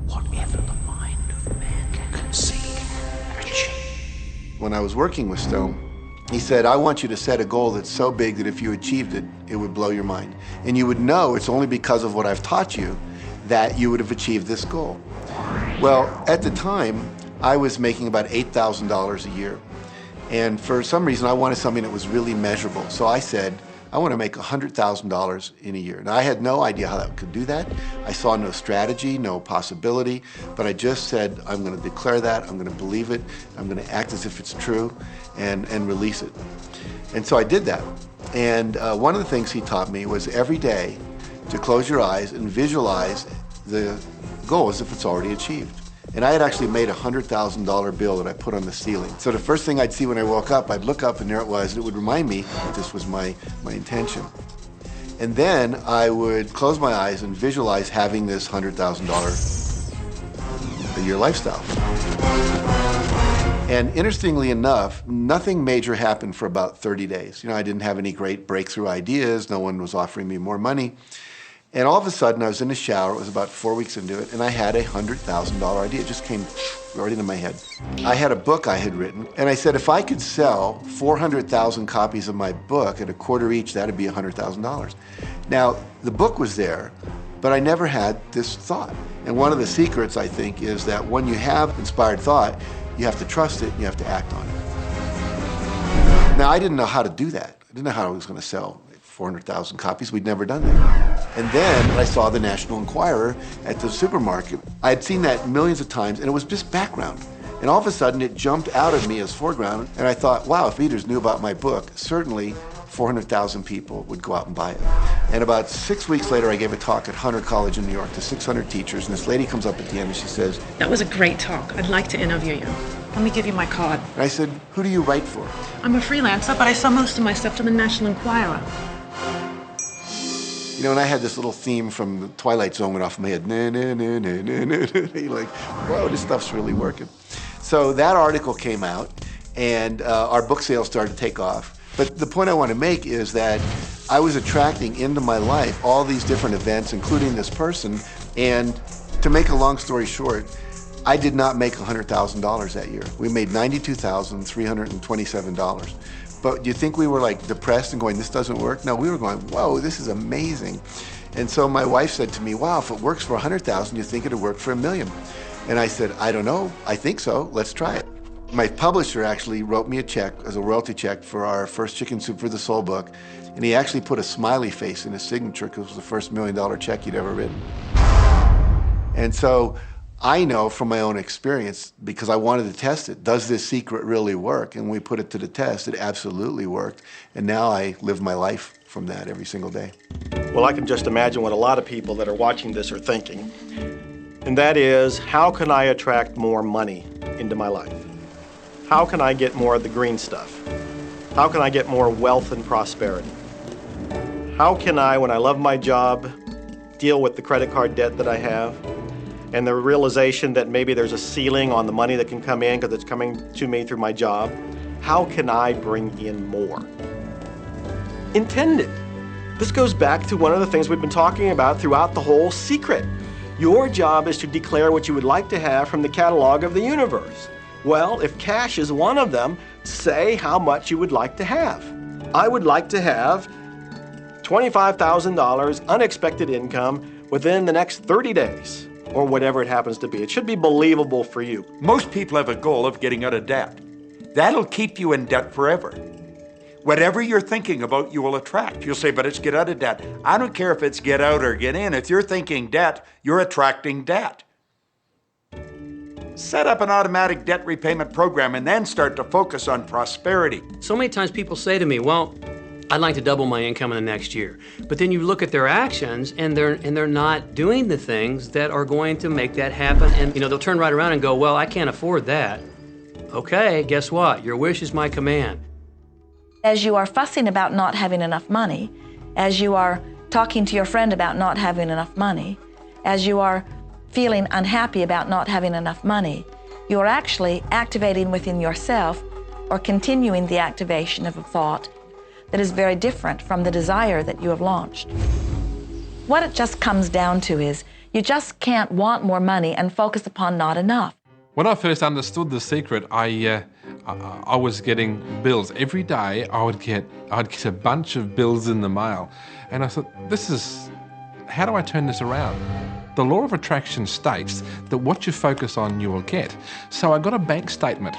Whatever the mind of man can conceive, achieve. When I was working with Stone, he said, I want you to set a goal that's so big that if you achieved it, it would blow your mind. And you would know it's only because of what I've taught you that you would have achieved this goal. Well, at the time, I was making about eight thousand dollars a year. And for some reason, I wanted something that was really measurable. So I said, I want to make one hundred thousand dollars in a year. And I had no idea how that could do that. I saw no strategy, no possibility, but I just said, I'm going to declare that, I'm going to believe it, I'm going to act as if it's true, and, and release it. And so I did that. And uh, one of the things he taught me was every day to close your eyes and visualize the goal as if it's already achieved. And I had actually made a one hundred thousand dollar bill that I put on the ceiling. So the first thing I'd see when I woke up, I'd look up and there it was, and it would remind me that this was my, my intention. And then I would close my eyes and visualize having this one hundred thousand dollars a year lifestyle. And interestingly enough, nothing major happened for about thirty days. You know, I didn't have any great breakthrough ideas. No one was offering me more money. And all of a sudden, I was in the shower, it was about four weeks into it, and I had a one hundred thousand dollar idea. It just came right into my head. I had a book I had written, and I said, if I could sell four hundred thousand copies of my book at a quarter each, that'd be one hundred thousand dollars. Now, the book was there, but I never had this thought. And one of the secrets, I think, is that when you have inspired thought, you have to trust it and you have to act on it. Now, I didn't know how to do that. I didn't know how I was gonna sell four hundred thousand copies. We'd never done that. And then I saw the National Enquirer at the supermarket. I had seen that millions of times, and it was just background. And all of a sudden, it jumped out of me as foreground, and I thought, wow, if readers knew about my book, certainly four hundred thousand people would go out and buy it. And about six weeks later, I gave a talk at Hunter College in New York to six hundred teachers, and this lady comes up at the end and she says, that was a great talk. I'd like to interview you. Let me give you my card. And I said, who do you write for? I'm a freelancer, but I sell most of my stuff to the National Enquirer. You know, and I had this little theme from the Twilight Zone went off in my head. Nah, nah, nah, nah, nah, nah, nah. You're like, whoa, this stuff's really working. So that article came out, and uh, our book sales started to take off. But the point I want to make is that I was attracting into my life all these different events, including this person. And to make a long story short, I did not make one hundred thousand dollars that year. We made ninety-two thousand three hundred twenty-seven dollars. But you think we were like depressed and going, this doesn't work? No, we were going, whoa, this is amazing. And so my wife said to me, wow, if it works for one hundred thousand, you think it'd work for a million? And I said, I don't know, I think so, let's try it. My publisher actually wrote me a check as a royalty check for our first Chicken Soup for the Soul book. And he actually put a smiley face in his signature because it was the first million dollar check he'd ever written. And so I know from my own experience, because I wanted to test it, does this secret really work? And we put it to the test, it absolutely worked. And now I live my life from that every single day. Well, I can just imagine what a lot of people that are watching this are thinking. And that is, how can I attract more money into my life? How can I get more of the green stuff? How can I get more wealth and prosperity? How can I, when I love my job, deal with the credit card debt that I have? And the realization that maybe there's a ceiling on the money that can come in because it's coming to me through my job. How can I bring in more? Intended. This goes back to one of the things we've been talking about throughout the whole secret. Your job is to declare what you would like to have from the catalog of the universe. Well, if cash is one of them, say how much you would like to have. I would like to have twenty-five thousand dollars unexpected income within the next thirty days. or whatever it happens to be. It should be believable for you. Most people have a goal of getting out of debt. That'll keep you in debt forever. Whatever you're thinking about, you will attract. You'll say, but it's get out of debt. I don't care if it's get out or get in. If you're thinking debt, you're attracting debt. Set up an automatic debt repayment program and then start to focus on prosperity. So many times people say to me, well, I'd like to double my income in the next year. But then you look at their actions and they're, and they're not doing the things that are going to make that happen. And you know, they'll turn right around and go, well, I can't afford that. Okay, guess what? Your wish is my command. As you are fussing about not having enough money, as you are talking to your friend about not having enough money, as you are feeling unhappy about not having enough money, you are actually activating within yourself or continuing the activation of a thought that is very different from the desire that you have launched. What it just comes down to is you just can't want more money and focus upon not enough. When I first understood The Secret, I, uh, I, I was getting bills. Every day I would get, I'd get a bunch of bills in the mail. And I thought, this is, how do I turn this around? The law of attraction states that what you focus on, you will get. So I got a bank statement.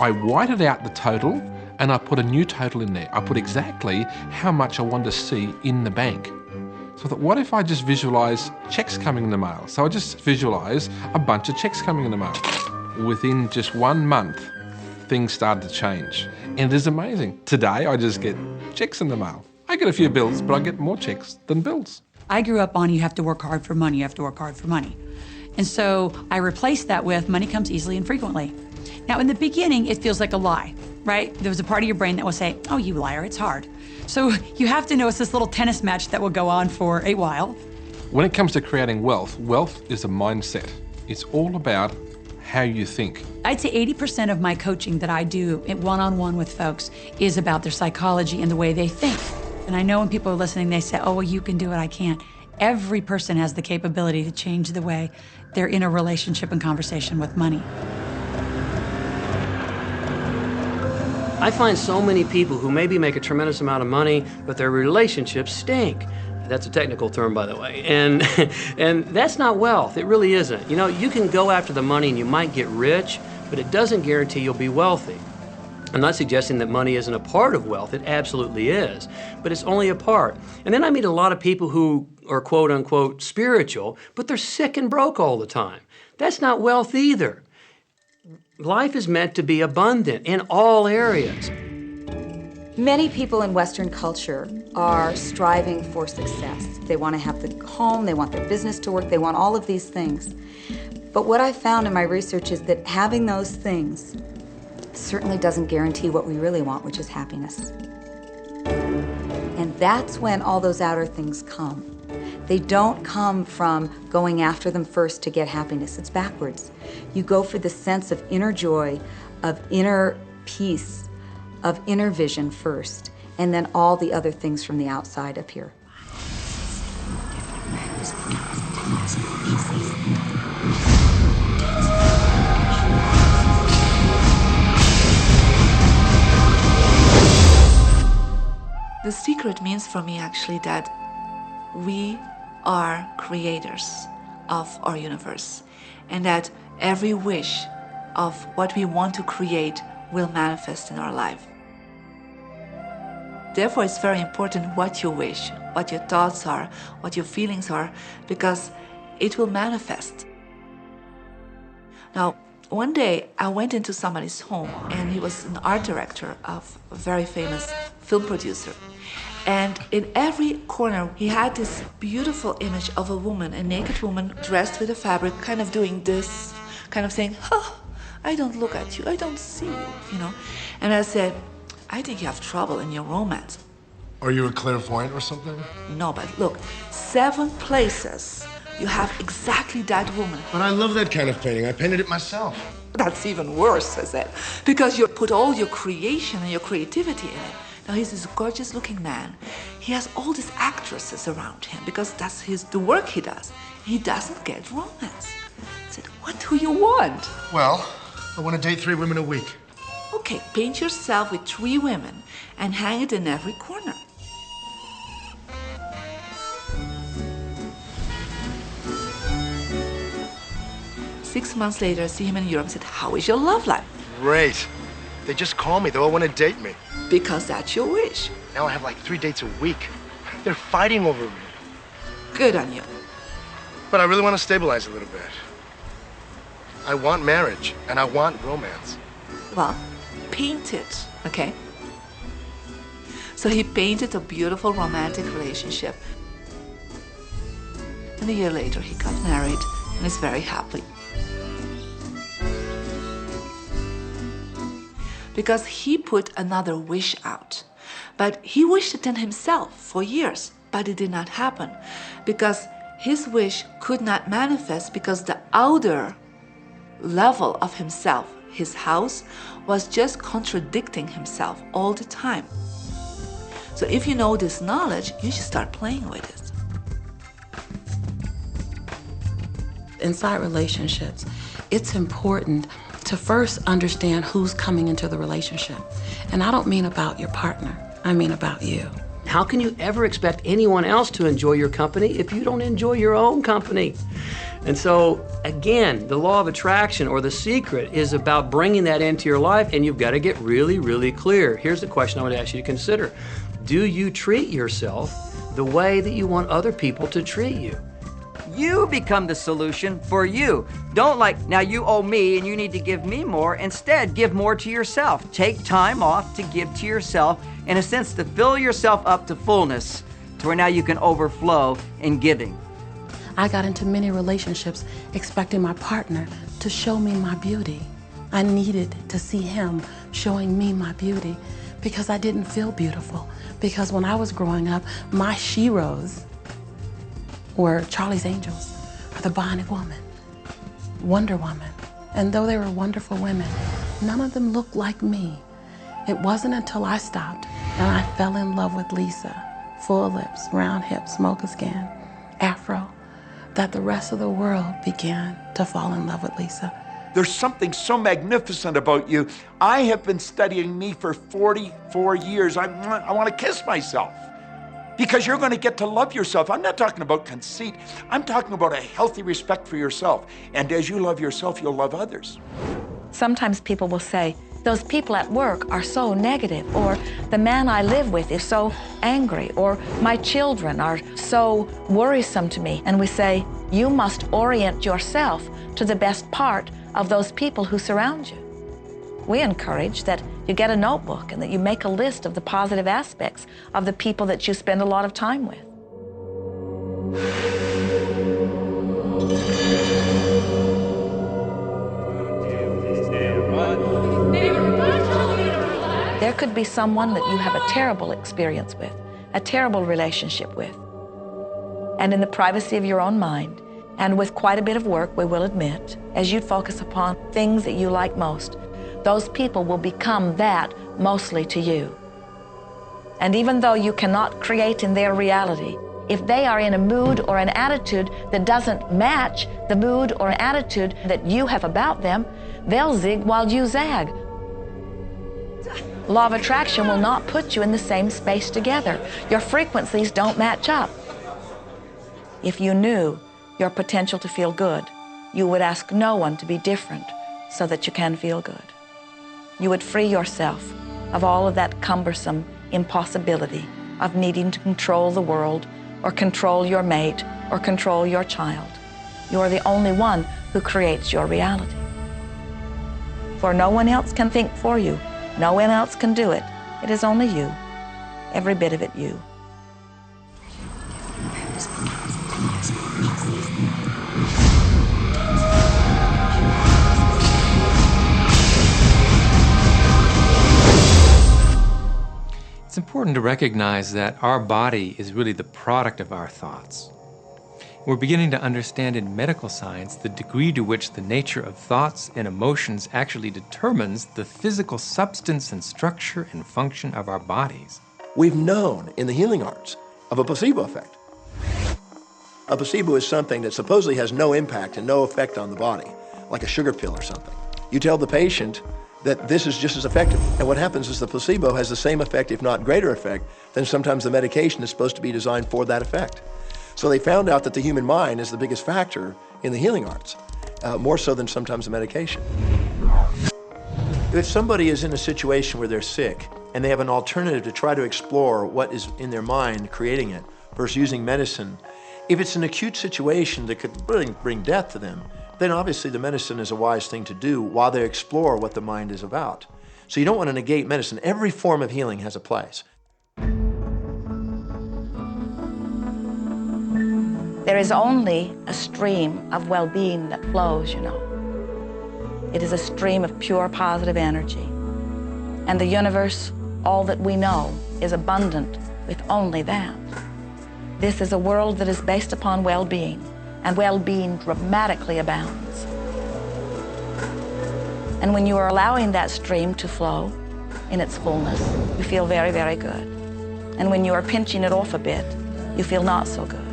I whited out the total and I put a new total in there. I put exactly how much I wanted to see in the bank. So I thought, what if I just visualise cheques coming in the mail? So I just visualise a bunch of cheques coming in the mail. Within just one month, things started to change. And it is amazing. Today, I just get cheques in the mail. I get a few bills, but I get more cheques than bills. I grew up on you have to work hard for money, you have to work hard for money. And so I replaced that with money comes easily and frequently. Now, in the beginning, it feels like a lie, right? There was a part of your brain that will say, oh, you liar, it's hard. So you have to know it's this little tennis match that will go on for a while. When it comes to creating wealth, wealth is a mindset. It's all about how you think. I'd say eighty percent of my coaching that I do one-on-one with folks is about their psychology and the way they think. And I know when people are listening, they say, oh, well, you can do it, I can't. Every person has the capability to change the way they're in a relationship and conversation with money. I find so many people who maybe make a tremendous amount of money, but their relationships stink. That's a technical term, by the way. And, and that's not wealth. It really isn't. You know, you can go after the money and you might get rich, but it doesn't guarantee you'll be wealthy. I'm not suggesting that money isn't a part of wealth. It absolutely is, but it's only a part. And then I meet a lot of people who are quote unquote spiritual, but they're sick and broke all the time. That's not wealth either. Life is meant to be abundant in all areas. Many people in Western culture are striving for success. They want to have the home, they want their business to work, they want all of these things. But what I found in my research is that having those things certainly doesn't guarantee what we really want, which is happiness. And that's when all those outer things come. They don't come from going after them first to get happiness. It's backwards. You go for the sense of inner joy, of inner peace, of inner vision first, and then all the other things from the outside appear. The secret means for me actually that we are creators of our universe and that every wish of what we want to create will manifest in our life. Therefore, it's very important what you wish, what your thoughts are, what your feelings are, because it will manifest. Now, one day I went into somebody's home and he was an art director of a very famous film producer. And in every corner, he had this beautiful image of a woman, a naked woman dressed with a fabric, kind of doing this, kind of saying, oh, I don't look at you, I don't see you, you know. And I said, I think you have trouble in your romance. Are you a clairvoyant or something? No, but look, seven places you have exactly that woman. But I love that kind of painting. I painted it myself. That's even worse, I said, because you put all your creation and your creativity in it. Now, he's this gorgeous-looking man. He has all these actresses around him because that's his, the work he does. He doesn't get romance. I said, what do you want? Well, I want to date three women a week. Okay, paint yourself with three women and hang it in every corner. Six months later, I see him in Europe and said, how is your love life? Great. They just call me. They all want to date me. Because that's your wish. Now I have like three dates a week. They're fighting over me. Good on you. But I really want to stabilize a little bit. I want marriage, and I want romance. Well, paint it, okay? So he painted a beautiful romantic relationship. And a year later, he got married and is very happy. Because he put another wish out. But he wished it in himself for years, but it did not happen. Because his wish could not manifest because the outer level of himself, his house, was just contradicting himself all the time. So if you know this knowledge, you should start playing with it. Inside relationships, it's important to first understand who's coming into the relationship. And I don't mean about your partner, I mean about you. How can you ever expect anyone else to enjoy your company if you don't enjoy your own company? And so, again, the law of attraction or the secret is about bringing that into your life, and you've got to get really, really clear. Here's the question I would ask you to consider. Do you treat yourself the way that you want other people to treat you? You become the solution for you. Don't like, now you owe me and you need to give me more. Instead, give more to yourself. Take time off to give to yourself, in a sense, to fill yourself up to fullness, to where now you can overflow in giving. I got into many relationships expecting my partner to show me my beauty. I needed to see him showing me my beauty because I didn't feel beautiful. Because when I was growing up, my sheroes were Charlie's Angels, or the Bionic Woman, Wonder Woman. And though they were wonderful women, none of them looked like me. It wasn't until I stopped and I fell in love with Lisa, full lips, round hips, smoker skin, afro, that the rest of the world began to fall in love with Lisa. There's something so magnificent about you. I have been studying me for forty-four years. I, I want to kiss myself. Because you're going to get to love yourself. I'm not talking about conceit. I'm talking about a healthy respect for yourself. And as you love yourself, you'll love others. Sometimes people will say, those people at work are so negative, or the man I live with is so angry, or my children are so worrisome to me. And we say, you must orient yourself to the best part of those people who surround you. We encourage that you get a notebook and that you make a list of the positive aspects of the people that you spend a lot of time with. There could be someone that you have a terrible experience with, a terrible relationship with. And in the privacy of your own mind, and with quite a bit of work, we will admit, as you focus upon things that you like most, those people will become that mostly to you. And even though you cannot create in their reality, if they are in a mood or an attitude that doesn't match the mood or attitude that you have about them, they'll zig while you zag. Law of attraction will not put you in the same space together. Your frequencies don't match up. If you knew your potential to feel good, you would ask no one to be different so that you can feel good. You would free yourself of all of that cumbersome impossibility of needing to control the world or control your mate or control your child. You are the only one who creates your reality. For no one else can think for you. No one else can do it. It is only you, every bit of it you. It's important to recognize that our body is really the product of our thoughts. We're beginning to understand in medical science the degree to which the nature of thoughts and emotions actually determines the physical substance and structure and function of our bodies. We've known in the healing arts of a placebo effect. A placebo is something that supposedly has no impact and no effect on the body, like a sugar pill or something. You tell the patient that this is just as effective. And what happens is the placebo has the same effect, if not greater effect, than sometimes the medication is supposed to be designed for that effect. So they found out that the human mind is the biggest factor in the healing arts. uh, more so than sometimes the medication. If somebody is in a situation where they're sick and they have an alternative to try to explore what is in their mind creating it versus using medicine, if it's an acute situation that could bring, bring death to them, then obviously the medicine is a wise thing to do while they explore what the mind is about. So you don't want to negate medicine. Every form of healing has a place. There is only a stream of well-being that flows, you know. It is a stream of pure positive energy. And the universe, all that we know, is abundant with only that. This is a world that is based upon well-being, and well-being dramatically abounds. And when you are allowing that stream to flow in its fullness, you feel very, very good. And when you are pinching it off a bit, you feel not so good.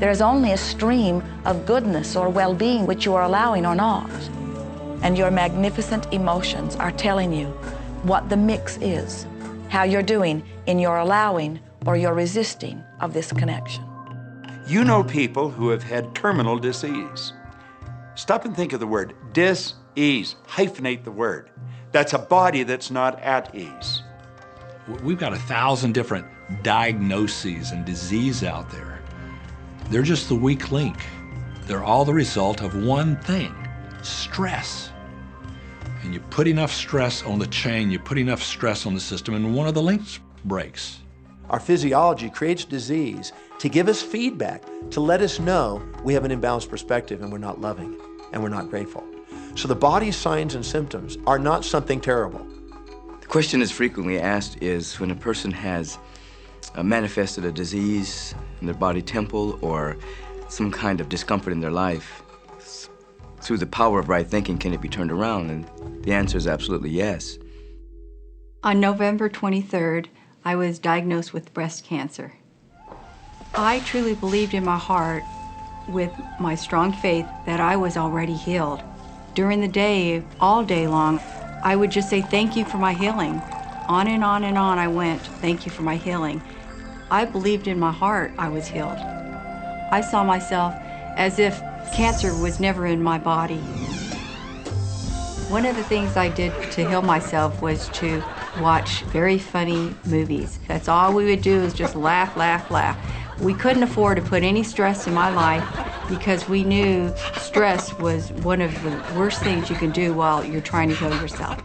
There is only a stream of goodness or well-being which you are allowing or not. And your magnificent emotions are telling you what the mix is, how you're doing in your allowing or your resisting of this connection. You know people who have had terminal disease. Stop and think of the word dis-ease, hyphenate the word. That's a body that's not at ease. We've got a thousand different diagnoses and disease out there. They're just the weak link. They're all the result of one thing. Stress. And you put enough stress on the chain, you put enough stress on the system, and one of the links breaks. Our physiology creates disease to give us feedback, to let us know we have an imbalanced perspective and we're not loving and we're not grateful. So the body's signs and symptoms are not something terrible. The question is frequently asked is when a person has uh, manifested a disease in their body temple or some kind of discomfort in their life, through the power of right thinking, can it be turned around? And the answer is absolutely yes. On November twenty-third, I was diagnosed with breast cancer. I truly believed in my heart, with my strong faith, that I was already healed. During the day, all day long, I would just say, thank you for my healing. On and on and on I went, thank you for my healing. I believed in my heart I was healed. I saw myself as if cancer was never in my body. One of the things I did to heal myself was to watch very funny movies. That's all we would do is just laugh, laugh, laugh. We couldn't afford to put any stress in my life because we knew stress was one of the worst things you can do while you're trying to heal yourself.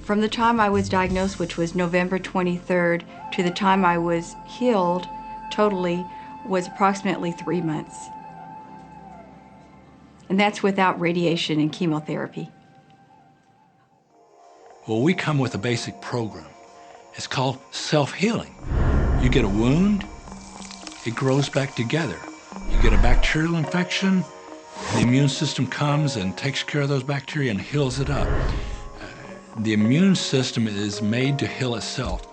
From the time I was diagnosed, which was November twenty-third, to the time I was healed totally, was approximately three months. And that's without radiation and chemotherapy. Well, we come with a basic program. It's called self-healing. You get a wound, it grows back together. You get a bacterial infection, the immune system comes and takes care of those bacteria and heals it up. Uh, the immune system is made to heal itself.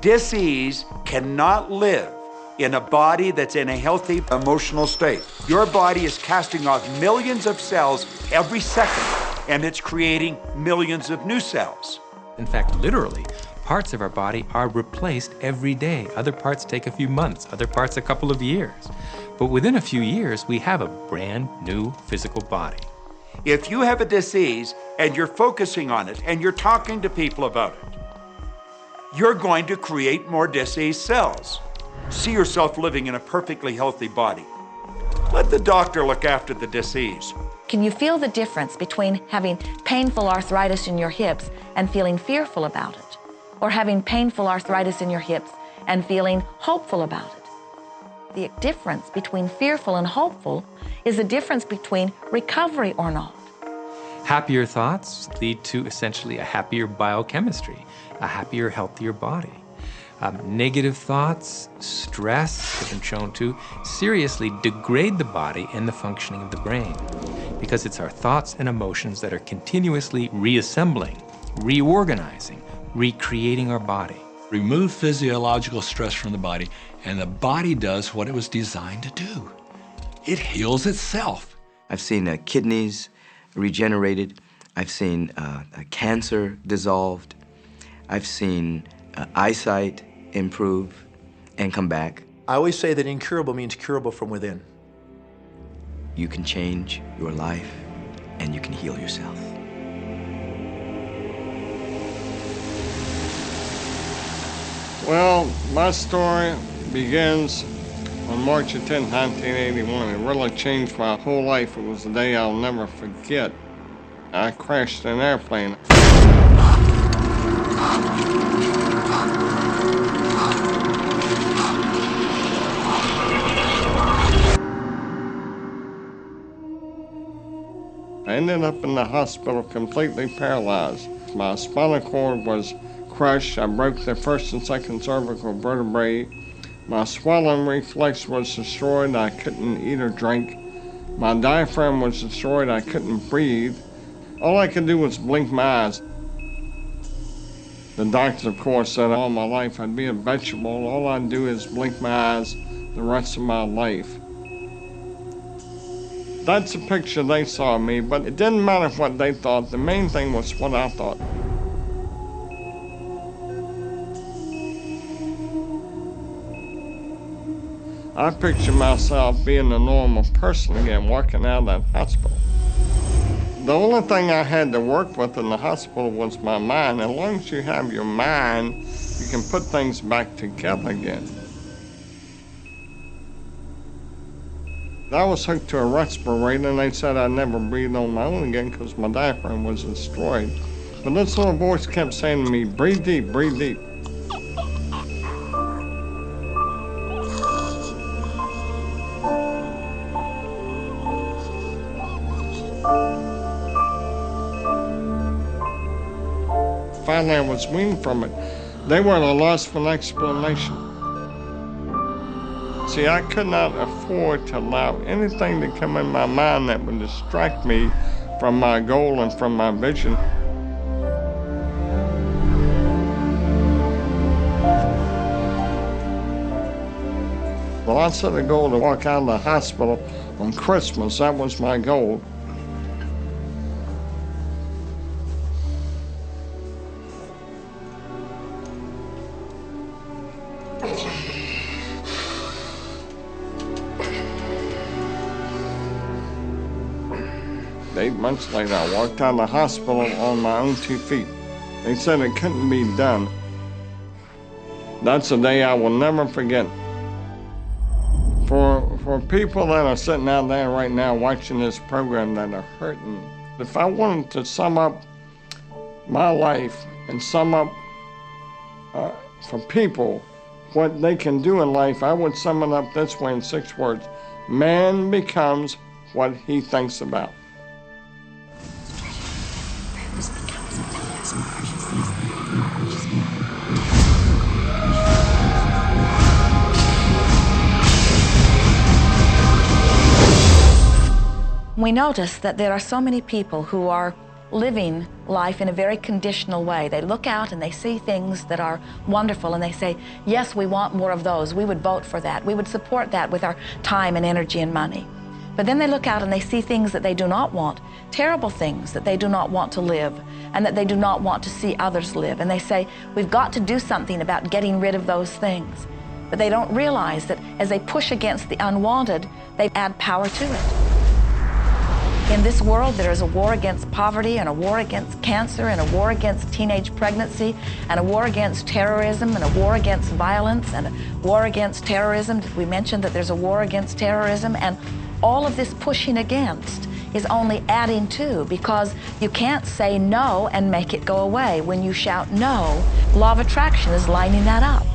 Disease cannot live in a body that's in a healthy emotional state. Your body is casting off millions of cells every second, and it's creating millions of new cells. In fact, literally, parts of our body are replaced every day. Other parts take a few months, other parts a couple of years. But within a few years, we have a brand new physical body. If you have a disease and you're focusing on it and you're talking to people about it, you're going to create more diseased cells. See yourself living in a perfectly healthy body. Let the doctor look after the disease. Can you feel the difference between having painful arthritis in your hips and feeling fearful about it? Or having painful arthritis in your hips and feeling hopeful about it? The difference between fearful and hopeful is the difference between recovery or not. Happier thoughts lead to essentially a happier biochemistry, a happier, healthier body. Um, negative thoughts, stress, have been shown to seriously degrade the body and the functioning of the brain, because it's our thoughts and emotions that are continuously reassembling, reorganizing, recreating our body. Remove physiological stress from the body, and the body does what it was designed to do. It heals itself. I've seen uh, kidneys regenerated. I've seen uh, cancer dissolved. I've seen uh, eyesight improve and come back. I always say that incurable means curable from within. You can change your life and you can heal yourself. Well, my story begins on March tenth, nineteen eighty-one. It really changed my whole life. It was a day I'll never forget. I crashed an airplane. I ended up in the hospital completely paralyzed. My spinal cord was crushed. I broke the first and second cervical vertebrae. My swallowing reflex was destroyed. I couldn't eat or drink. My diaphragm was destroyed. I couldn't breathe. All I could do was blink my eyes. The doctor, of course, said all my life I'd be a vegetable. All I'd do is blink my eyes the rest of my life. That's the picture they saw of me, but it didn't matter what they thought. The main thing was what I thought. I pictured myself being a normal person again, walking out of that hospital. The only thing I had to work with in the hospital was my mind. As long as you have your mind, you can put things back together again. I was hooked to a respirator, and they said I'd never breathe on my own again because my diaphragm was destroyed. But this little voice kept saying to me, breathe deep, breathe deep. Finally, I was weaned from it. They were at a loss for an explanation. See, I could not afford to allow anything to come in my mind that would distract me from my goal and from my vision. Well, I set a goal to walk out of the hospital on Christmas. That was my goal. Eight months later, I walked out of the hospital on my own two feet. They said it couldn't be done. That's a day I will never forget. For, for people that are sitting out there right now watching this program that are hurting, if I wanted to sum up my life and sum up uh, for people what they can do in life, I would sum it up this way in six words. Man becomes what he thinks about. We notice that there are so many people who are living life in a very conditional way. They look out and they see things that are wonderful and they say, yes, we want more of those. We would vote for that. We would support that with our time and energy and money. But then they look out and they see things that they do not want, terrible things that they do not want to live and that they do not want to see others live. And they say, we've got to do something about getting rid of those things. But they don't realize that as they push against the unwanted, they add power to it. In this world, there is a war against poverty and a war against cancer and a war against teenage pregnancy and a war against terrorism and a war against violence and a war against terrorism. We mentioned that there's a war against terrorism, and all of this pushing against is only adding to, because you can't say no and make it go away. When you shout no, law of attraction is lining that up.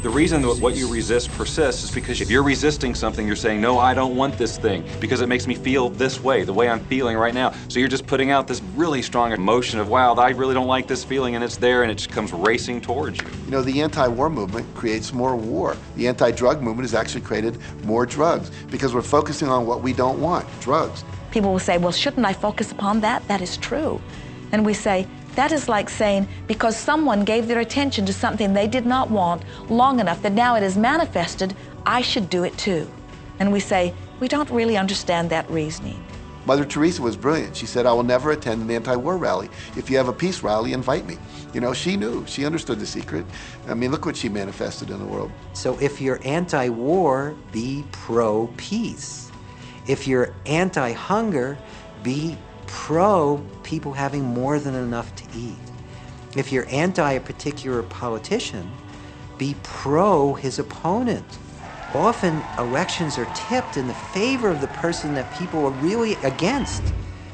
The reason that what you resist persists is because if you're resisting something, you're saying, no, I don't want this thing because it makes me feel this way, the way I'm feeling right now. So you're just putting out this really strong emotion of, wow, I really don't like this feeling, and it's there, and it just comes racing towards you. You know, the anti-war movement creates more war. The anti-drug movement has actually created more drugs because we're focusing on what we don't want, drugs. People will say, well, shouldn't I focus upon that? That is true. And we say, that is like saying, because someone gave their attention to something they did not want long enough that now it is manifested, I should do it too. And we say, we don't really understand that reasoning. Mother Teresa was brilliant. She said, I will never attend an anti-war rally. If you have a peace rally, invite me. You know, she knew. She understood the secret. I mean, look what she manifested in the world. So if you're anti-war, be pro-peace. If you're anti-hunger, be pro people having more than enough to eat. If you're anti a particular politician, be pro his opponent. Often elections are tipped in the favor of the person that people are really against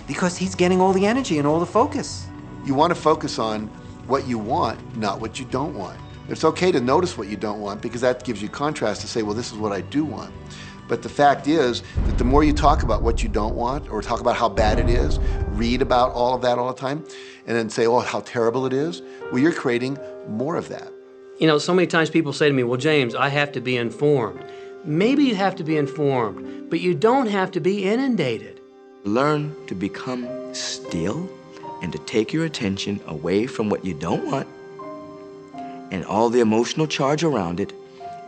because he's getting all the energy and all the focus. You want to focus on what you want, not what you don't want. It's okay to notice what you don't want because that gives you contrast to say, well, this is what I do want. But the fact is that the more you talk about what you don't want or talk about how bad it is, read about all of that all the time, and then say, oh, how terrible it is, well, you're creating more of that. You know, so many times people say to me, well, James, I have to be informed. Maybe you have to be informed, but you don't have to be inundated. Learn to become still and to take your attention away from what you don't want and all the emotional charge around it,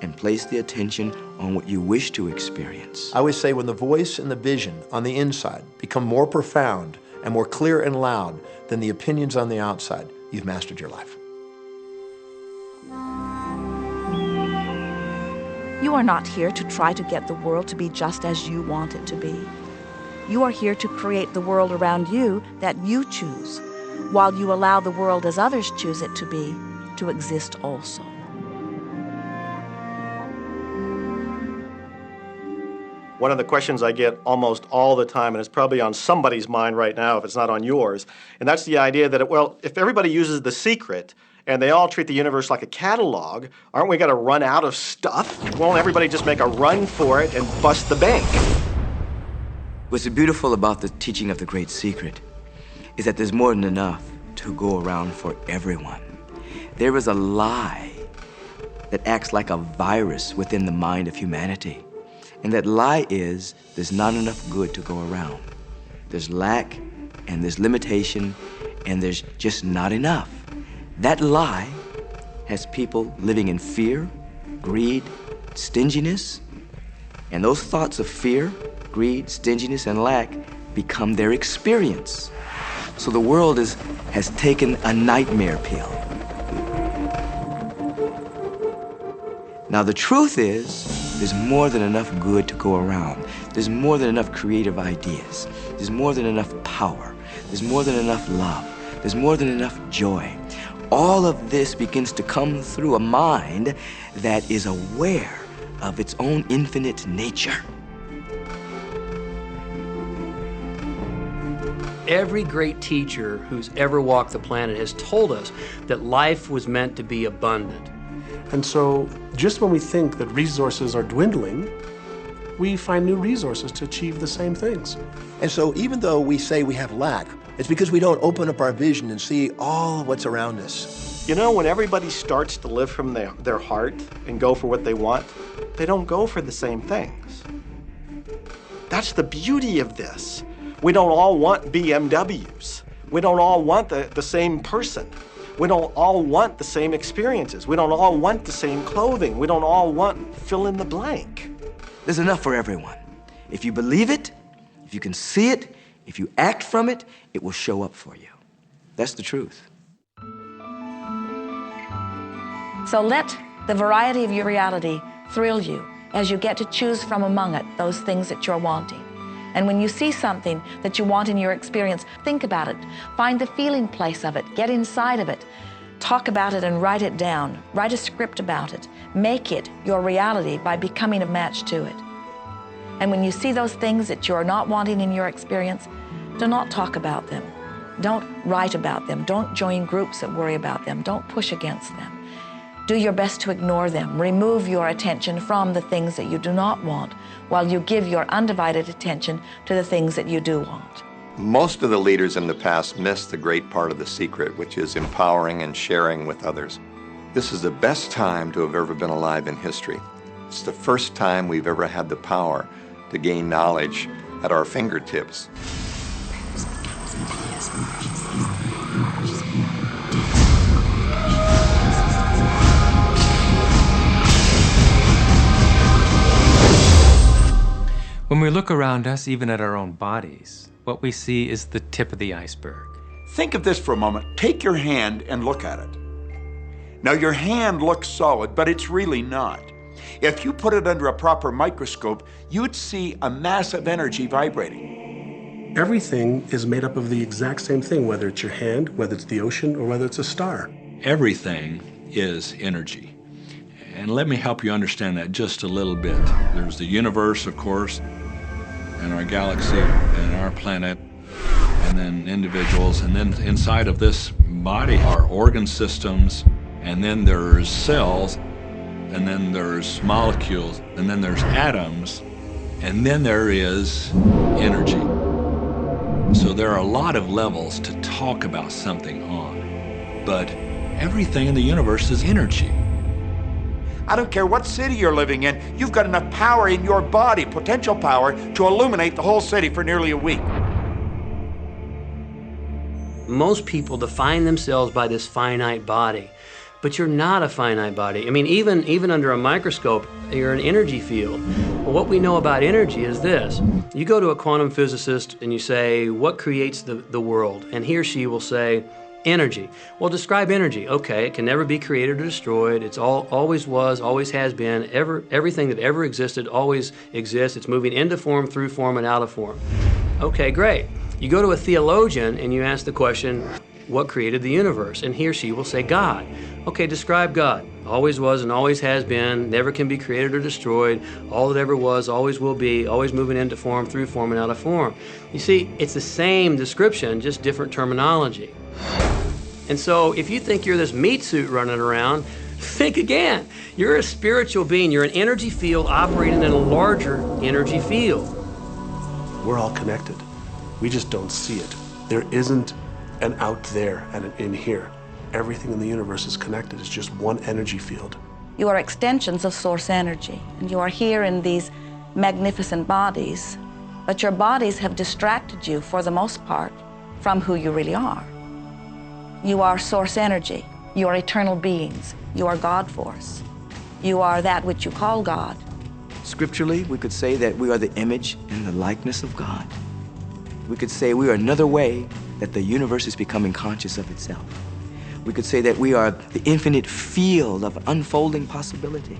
and place the attention on what you wish to experience. I always say when the voice and the vision on the inside become more profound and more clear and loud than the opinions on the outside, you've mastered your life. You are not here to try to get the world to be just as you want it to be. You are here to create the world around you that you choose, while you allow the world as others choose it to be, to exist also. One of the questions I get almost all the time, and it's probably on somebody's mind right now if it's not on yours, and that's the idea that, well, if everybody uses The Secret and they all treat the universe like a catalog, aren't we going to run out of stuff? Won't everybody just make a run for it and bust the bank? What's beautiful about the teaching of The Great Secret is that there's more than enough to go around for everyone. There is a lie that acts like a virus within the mind of humanity. And that lie is, there's not enough good to go around. There's lack, and there's limitation, and there's just not enough. That lie has people living in fear, greed, stinginess, and those thoughts of fear, greed, stinginess, and lack become their experience. So the world is, has taken a nightmare pill. Now the truth is, there's more than enough good to go around. There's more than enough creative ideas. There's more than enough power. There's more than enough love. There's more than enough joy. All of this begins to come through a mind that is aware of its own infinite nature. Every great teacher who's ever walked the planet has told us that life was meant to be abundant. And so, just when we think that resources are dwindling, we find new resources to achieve the same things. And so, even though we say we have lack, it's because we don't open up our vision and see all of what's around us. You know, when everybody starts to live from their, their heart and go for what they want, they don't go for the same things. That's the beauty of this. We don't all want B M Ws. We don't all want the, the same person. We don't all want the same experiences. We don't all want the same clothing. We don't all want fill in the blank. There's enough for everyone. If you believe it, if you can see it, if you act from it, it will show up for you. That's the truth. So let the variety of your reality thrill you as you get to choose from among it those things that you're wanting. And when you see something that you want in your experience, think about it. Find the feeling place of it. Get inside of it. Talk about it and write it down. Write a script about it. Make it your reality by becoming a match to it. And when you see those things that you're not wanting in your experience, do not talk about them. Don't write about them. Don't join groups that worry about them. Don't push against them. Do your best to ignore them. Remove your attention from the things that you do not want while you give your undivided attention to the things that you do want. Most of the leaders in the past missed the great part of the secret, which is empowering and sharing with others. This is the best time to have ever been alive in history. It's the first time we've ever had the power to gain knowledge at our fingertips. When we look around us, even at our own bodies, what we see is the tip of the iceberg. Think of this for a moment. Take your hand and look at it. Now, your hand looks solid, but it's really not. If you put it under a proper microscope, you'd see a mass of energy vibrating. Everything is made up of the exact same thing, whether it's your hand, whether it's the ocean, or whether it's a star. Everything is energy. And let me help you understand that just a little bit. There's the universe, of course, and our galaxy, and our planet, and then individuals, and then inside of this body are organ systems, and then there's cells, and then there's molecules, and then there's atoms, and then there is energy. So there are a lot of levels to talk about something on, but everything in the universe is energy. I don't care what city you're living in, you've got enough power in your body, potential power, to illuminate the whole city for nearly a week. Most people define themselves by this finite body, but you're not a finite body. I mean, even, even under a microscope, you're an energy field. Well, what we know about energy is this. You go to a quantum physicist and you say, what creates the, the world? And he or she will say, energy. Well, describe energy. Okay, it can never be created or destroyed. It's all always was, always has been. Ever, everything that ever existed always exists. It's moving into form, through form, and out of form. Okay, great. You go to a theologian and you ask the question, what created the universe? And he or she will say, God. Okay, describe God. Always was and always has been. Never can be created or destroyed. All that ever was, always will be. Always moving into form, through form, and out of form. You see, it's the same description, just different terminology. And so if you think you're this meat suit running around, think again. You're a spiritual being. You're an energy field operating in a larger energy field. We're all connected. We just don't see it. There isn't an out there and an in here. Everything in the universe is connected. It's just one energy field. You are extensions of source energy, and you are here in these magnificent bodies, but your bodies have distracted you, for the most part, from who you really are. You are source energy. You are eternal beings. You are God force. You are that which you call God. Scripturally, we could say that we are the image and the likeness of God. We could say we are another way that the universe is becoming conscious of itself. We could say that we are the infinite field of unfolding possibility.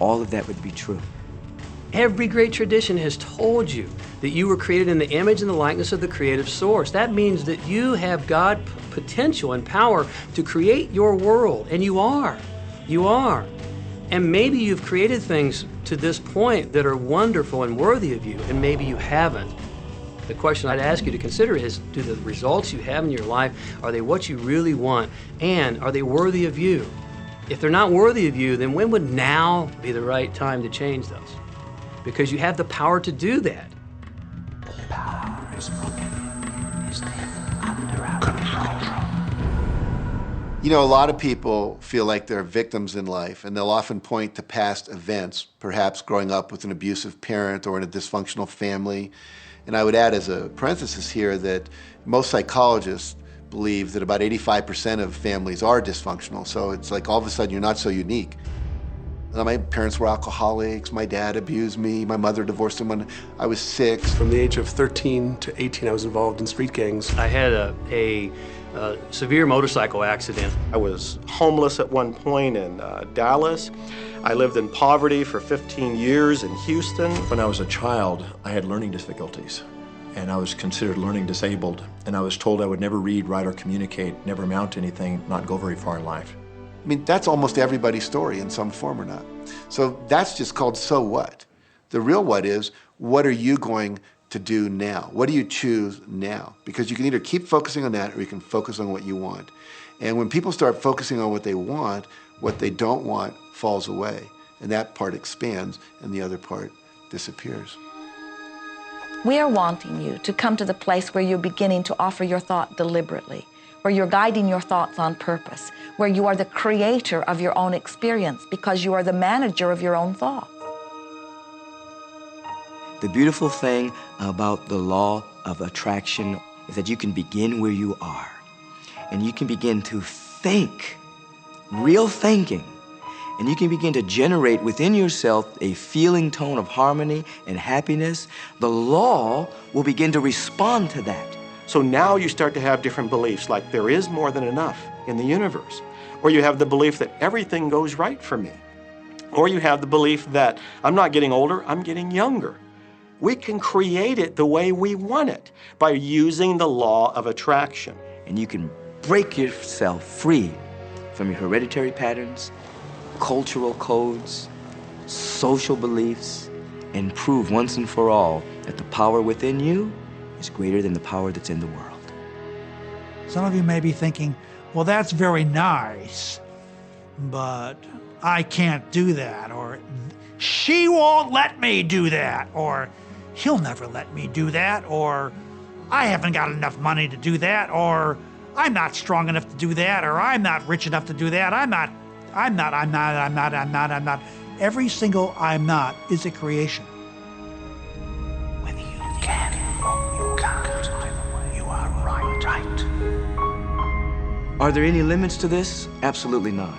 All of that would be true. Every great tradition has told you that you were created in the image and the likeness of the creative source. That means that you have God potential and power to create your world, and you are. You are. And maybe you've created things to this point that are wonderful and worthy of you, and maybe you haven't. The question I'd ask you to consider is, do the results you have in your life, are they what you really want, and are they worthy of you? If they're not worthy of you, then when would now be the right time to change those? Because you have the power to do that. The power is broken. It's under our control. You know, a lot of people feel like they're victims in life, and they'll often point to past events, perhaps growing up with an abusive parent or in a dysfunctional family. And I would add as a parenthesis here that most psychologists believe that about eighty-five percent of families are dysfunctional, so it's like all of a sudden you're not so unique. My parents were alcoholics, my dad abused me, my mother divorced him when I was six. From the age of thirteen to eighteen, I was involved in street gangs. I had a, a, a severe motorcycle accident. I was homeless at one point in uh, Dallas. I lived in poverty for fifteen years in Houston. When I was a child, I had learning difficulties, and I was considered learning disabled, and I was told I would never read, write, or communicate, never amount to anything, not go very far in life. I mean, that's almost everybody's story in some form or not. So that's just called so what? The real what is, what are you going to do now? What do you choose now? Because you can either keep focusing on that or you can focus on what you want. And when people start focusing on what they want, what they don't want falls away. And that part expands and the other part disappears. We are wanting you to come to the place where you're beginning to offer your thought deliberately, where you're guiding your thoughts on purpose, where you are the creator of your own experience because you are the manager of your own thoughts. The beautiful thing about the law of attraction is that you can begin where you are, and you can begin to think, real thinking, and you can begin to generate within yourself a feeling tone of harmony and happiness. The law will begin to respond to that. So now you start to have different beliefs, like there is more than enough in the universe, or you have the belief that everything goes right for me. Or you have the belief that I'm not getting older, I'm getting younger. We can create it the way we want it by using the law of attraction. And you can break yourself free from your hereditary patterns, cultural codes, social beliefs, and prove once and for all that the power within you is greater than the power that's in the world. Some of you may be thinking, well, that's very nice, but I can't do that, or she won't let me do that, or he'll never let me do that, or I haven't got enough money to do that, or I'm not strong enough to do that, or I'm not rich enough to do that, I'm not, I'm not, I'm not, I'm not, I'm not, I'm not. Every single I'm not is a creation. Whether you can or you can't, you are right, right. Are there any limits to this? Absolutely not.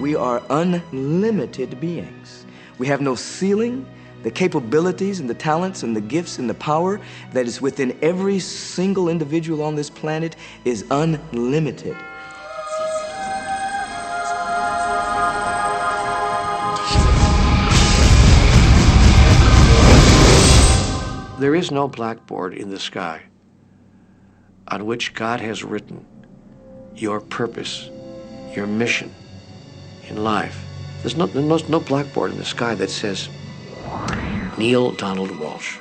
We are unlimited beings. We have no ceiling. The capabilities and the talents and the gifts and the power that is within every single individual on this planet is unlimited. There is no blackboard in the sky on which God has written your purpose, your mission in life. There's no, there's no blackboard in the sky that says, Neil Donald Walsh,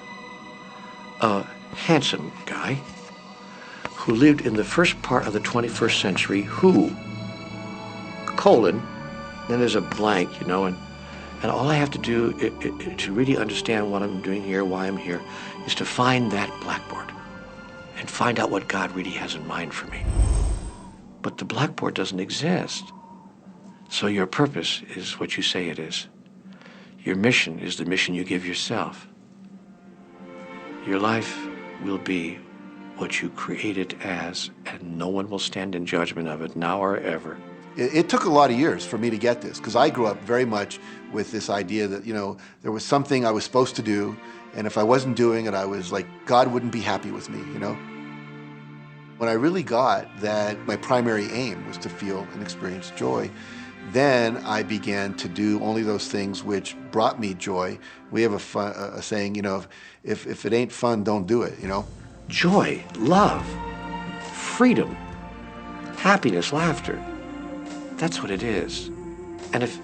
a handsome guy who lived in the first part of the twenty-first century, who, colon, then there's a blank, you know, and And all I have to do it, it, to really understand what I'm doing here, why I'm here, is to find that blackboard and find out what God really has in mind for me. But the blackboard doesn't exist. So your purpose is what you say it is. Your mission is the mission you give yourself. Your life will be what you create it as, and no one will stand in judgment of it now or ever. It took a lot of years for me to get this, because I grew up very much with this idea that, you know, there was something I was supposed to do, and if I wasn't doing it, I was like, God wouldn't be happy with me, you know? When I really got that my primary aim was to feel and experience joy, then I began to do only those things which brought me joy. We have a, fun, a saying, you know, if, if it ain't fun, don't do it, you know? Joy, love, freedom, happiness, laughter. That's what it is. And if,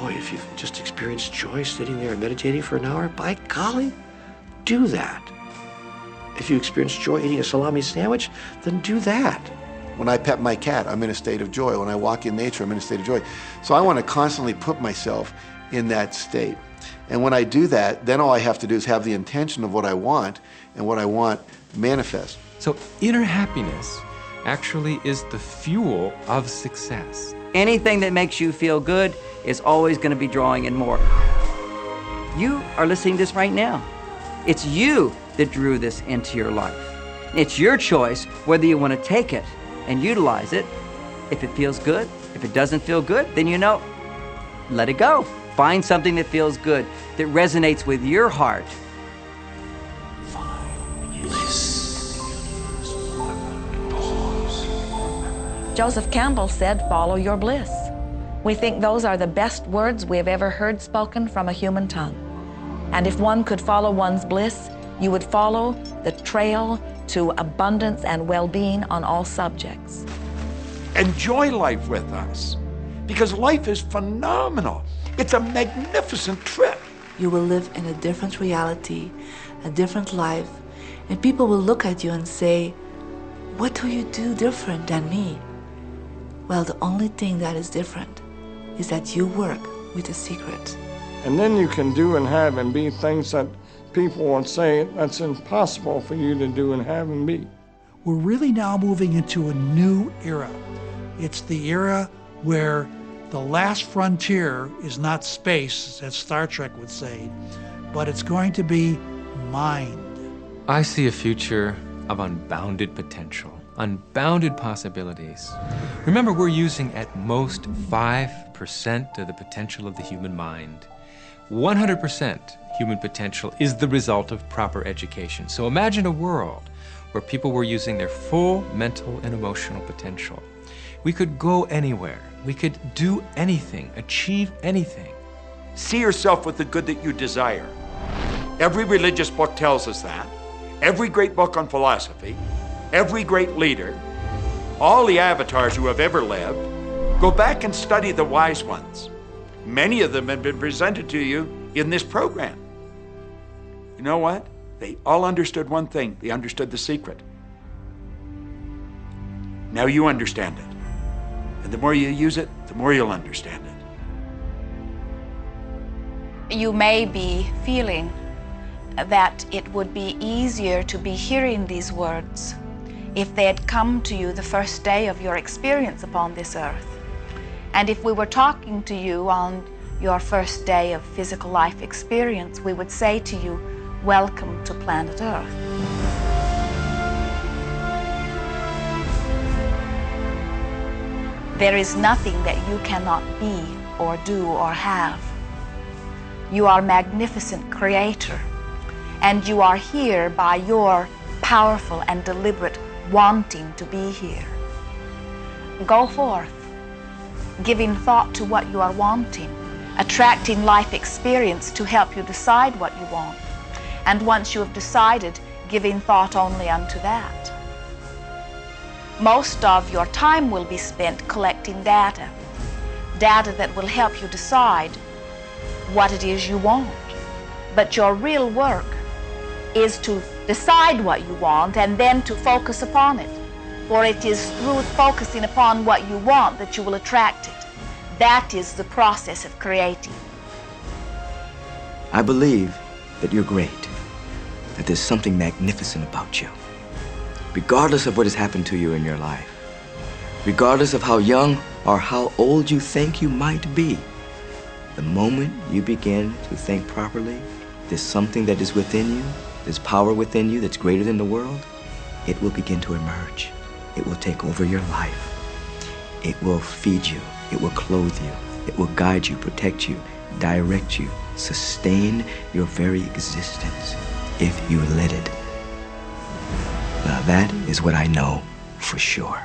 boy, if you've just experienced joy sitting there and meditating for an hour, by golly, do that. If you experience joy eating a salami sandwich, then do that. When I pet my cat, I'm in a state of joy. When I walk in nature, I'm in a state of joy. So I want to constantly put myself in that state. And when I do that, then all I have to do is have the intention of what I want, and what I want manifests. So inner happiness actually is the fuel of success. Anything that makes you feel good is always going to be drawing in more. You are listening to this right now. It's you that drew this into your life. It's your choice whether you want to take it and utilize it. If it feels good, if it doesn't feel good, then you know, let it go. Find something that feels good, that resonates with your heart. Joseph Campbell said, follow your bliss. We think those are the best words we have ever heard spoken from a human tongue. And if one could follow one's bliss, you would follow the trail to abundance and well-being on all subjects. Enjoy life with us, because life is phenomenal. It's a magnificent trip. You will live in a different reality, a different life, and people will look at you and say, what do you do different than me? Well, the only thing that is different is that you work with The Secret. And then you can do and have and be things that people will say that's impossible for you to do and have and be. We're really now moving into a new era. It's the era where the last frontier is not space, as Star Trek would say, but it's going to be mind. I see a future of unbounded potential. Unbounded possibilities. Remember, we're using at most five percent of the potential of the human mind. one hundred percent human potential is the result of proper education. So imagine a world where people were using their full mental and emotional potential. We could go anywhere. We could do anything, achieve anything. See yourself with the good that you desire. Every religious book tells us that. Every great book on philosophy, every great leader, all the avatars who have ever lived, go back and study the wise ones. Many of them have been presented to you in this program. You know what? They all understood one thing. They understood the secret. Now you understand it. And the more you use it, the more you'll understand it. You may be feeling that it would be easier to be hearing these words if they had come to you the first day of your experience upon this earth. And if we were talking to you on your first day of physical life experience, we would say to you, welcome to planet Earth. There is nothing that you cannot be or do or have. You are a magnificent creator. And you are here by your powerful and deliberate wanting to be here. Go forth, giving thought to what you are wanting, attracting life experience to help you decide what you want. And once you have decided, giving thought only unto that. Most of your time will be spent collecting data, data that will help you decide what it is you want. But your real work is to decide what you want and then to focus upon it. For it is through focusing upon what you want that you will attract it. That is the process of creating. I believe that you're great, that there's something magnificent about you. Regardless of what has happened to you in your life, regardless of how young or how old you think you might be, the moment you begin to think properly, there's something that is within you, there's power within you that's greater than the world, it will begin to emerge. It will take over your life. It will feed you. It will clothe you. It will guide you, protect you, direct you, sustain your very existence if you let it. Now that is what I know for sure.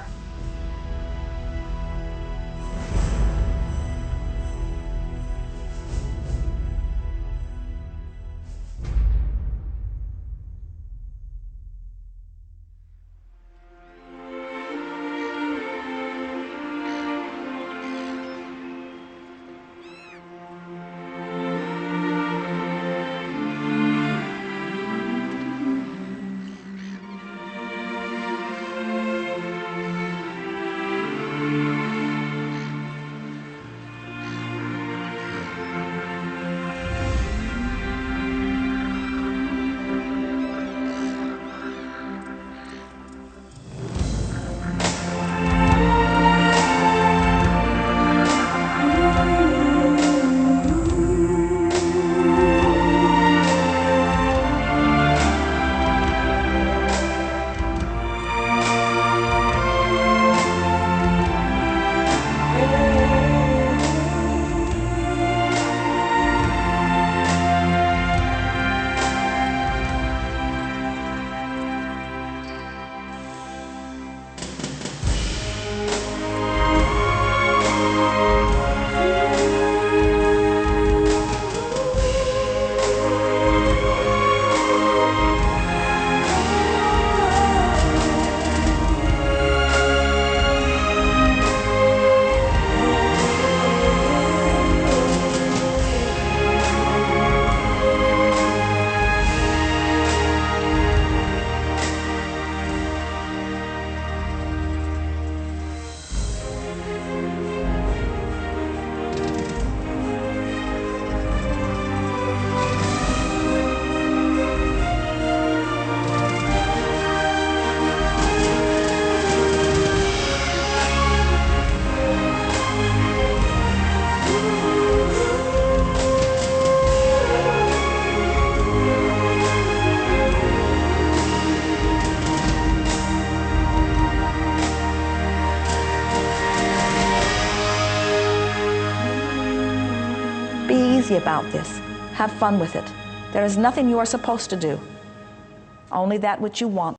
About this. Have fun with it. There is nothing you are supposed to do, only that which you want.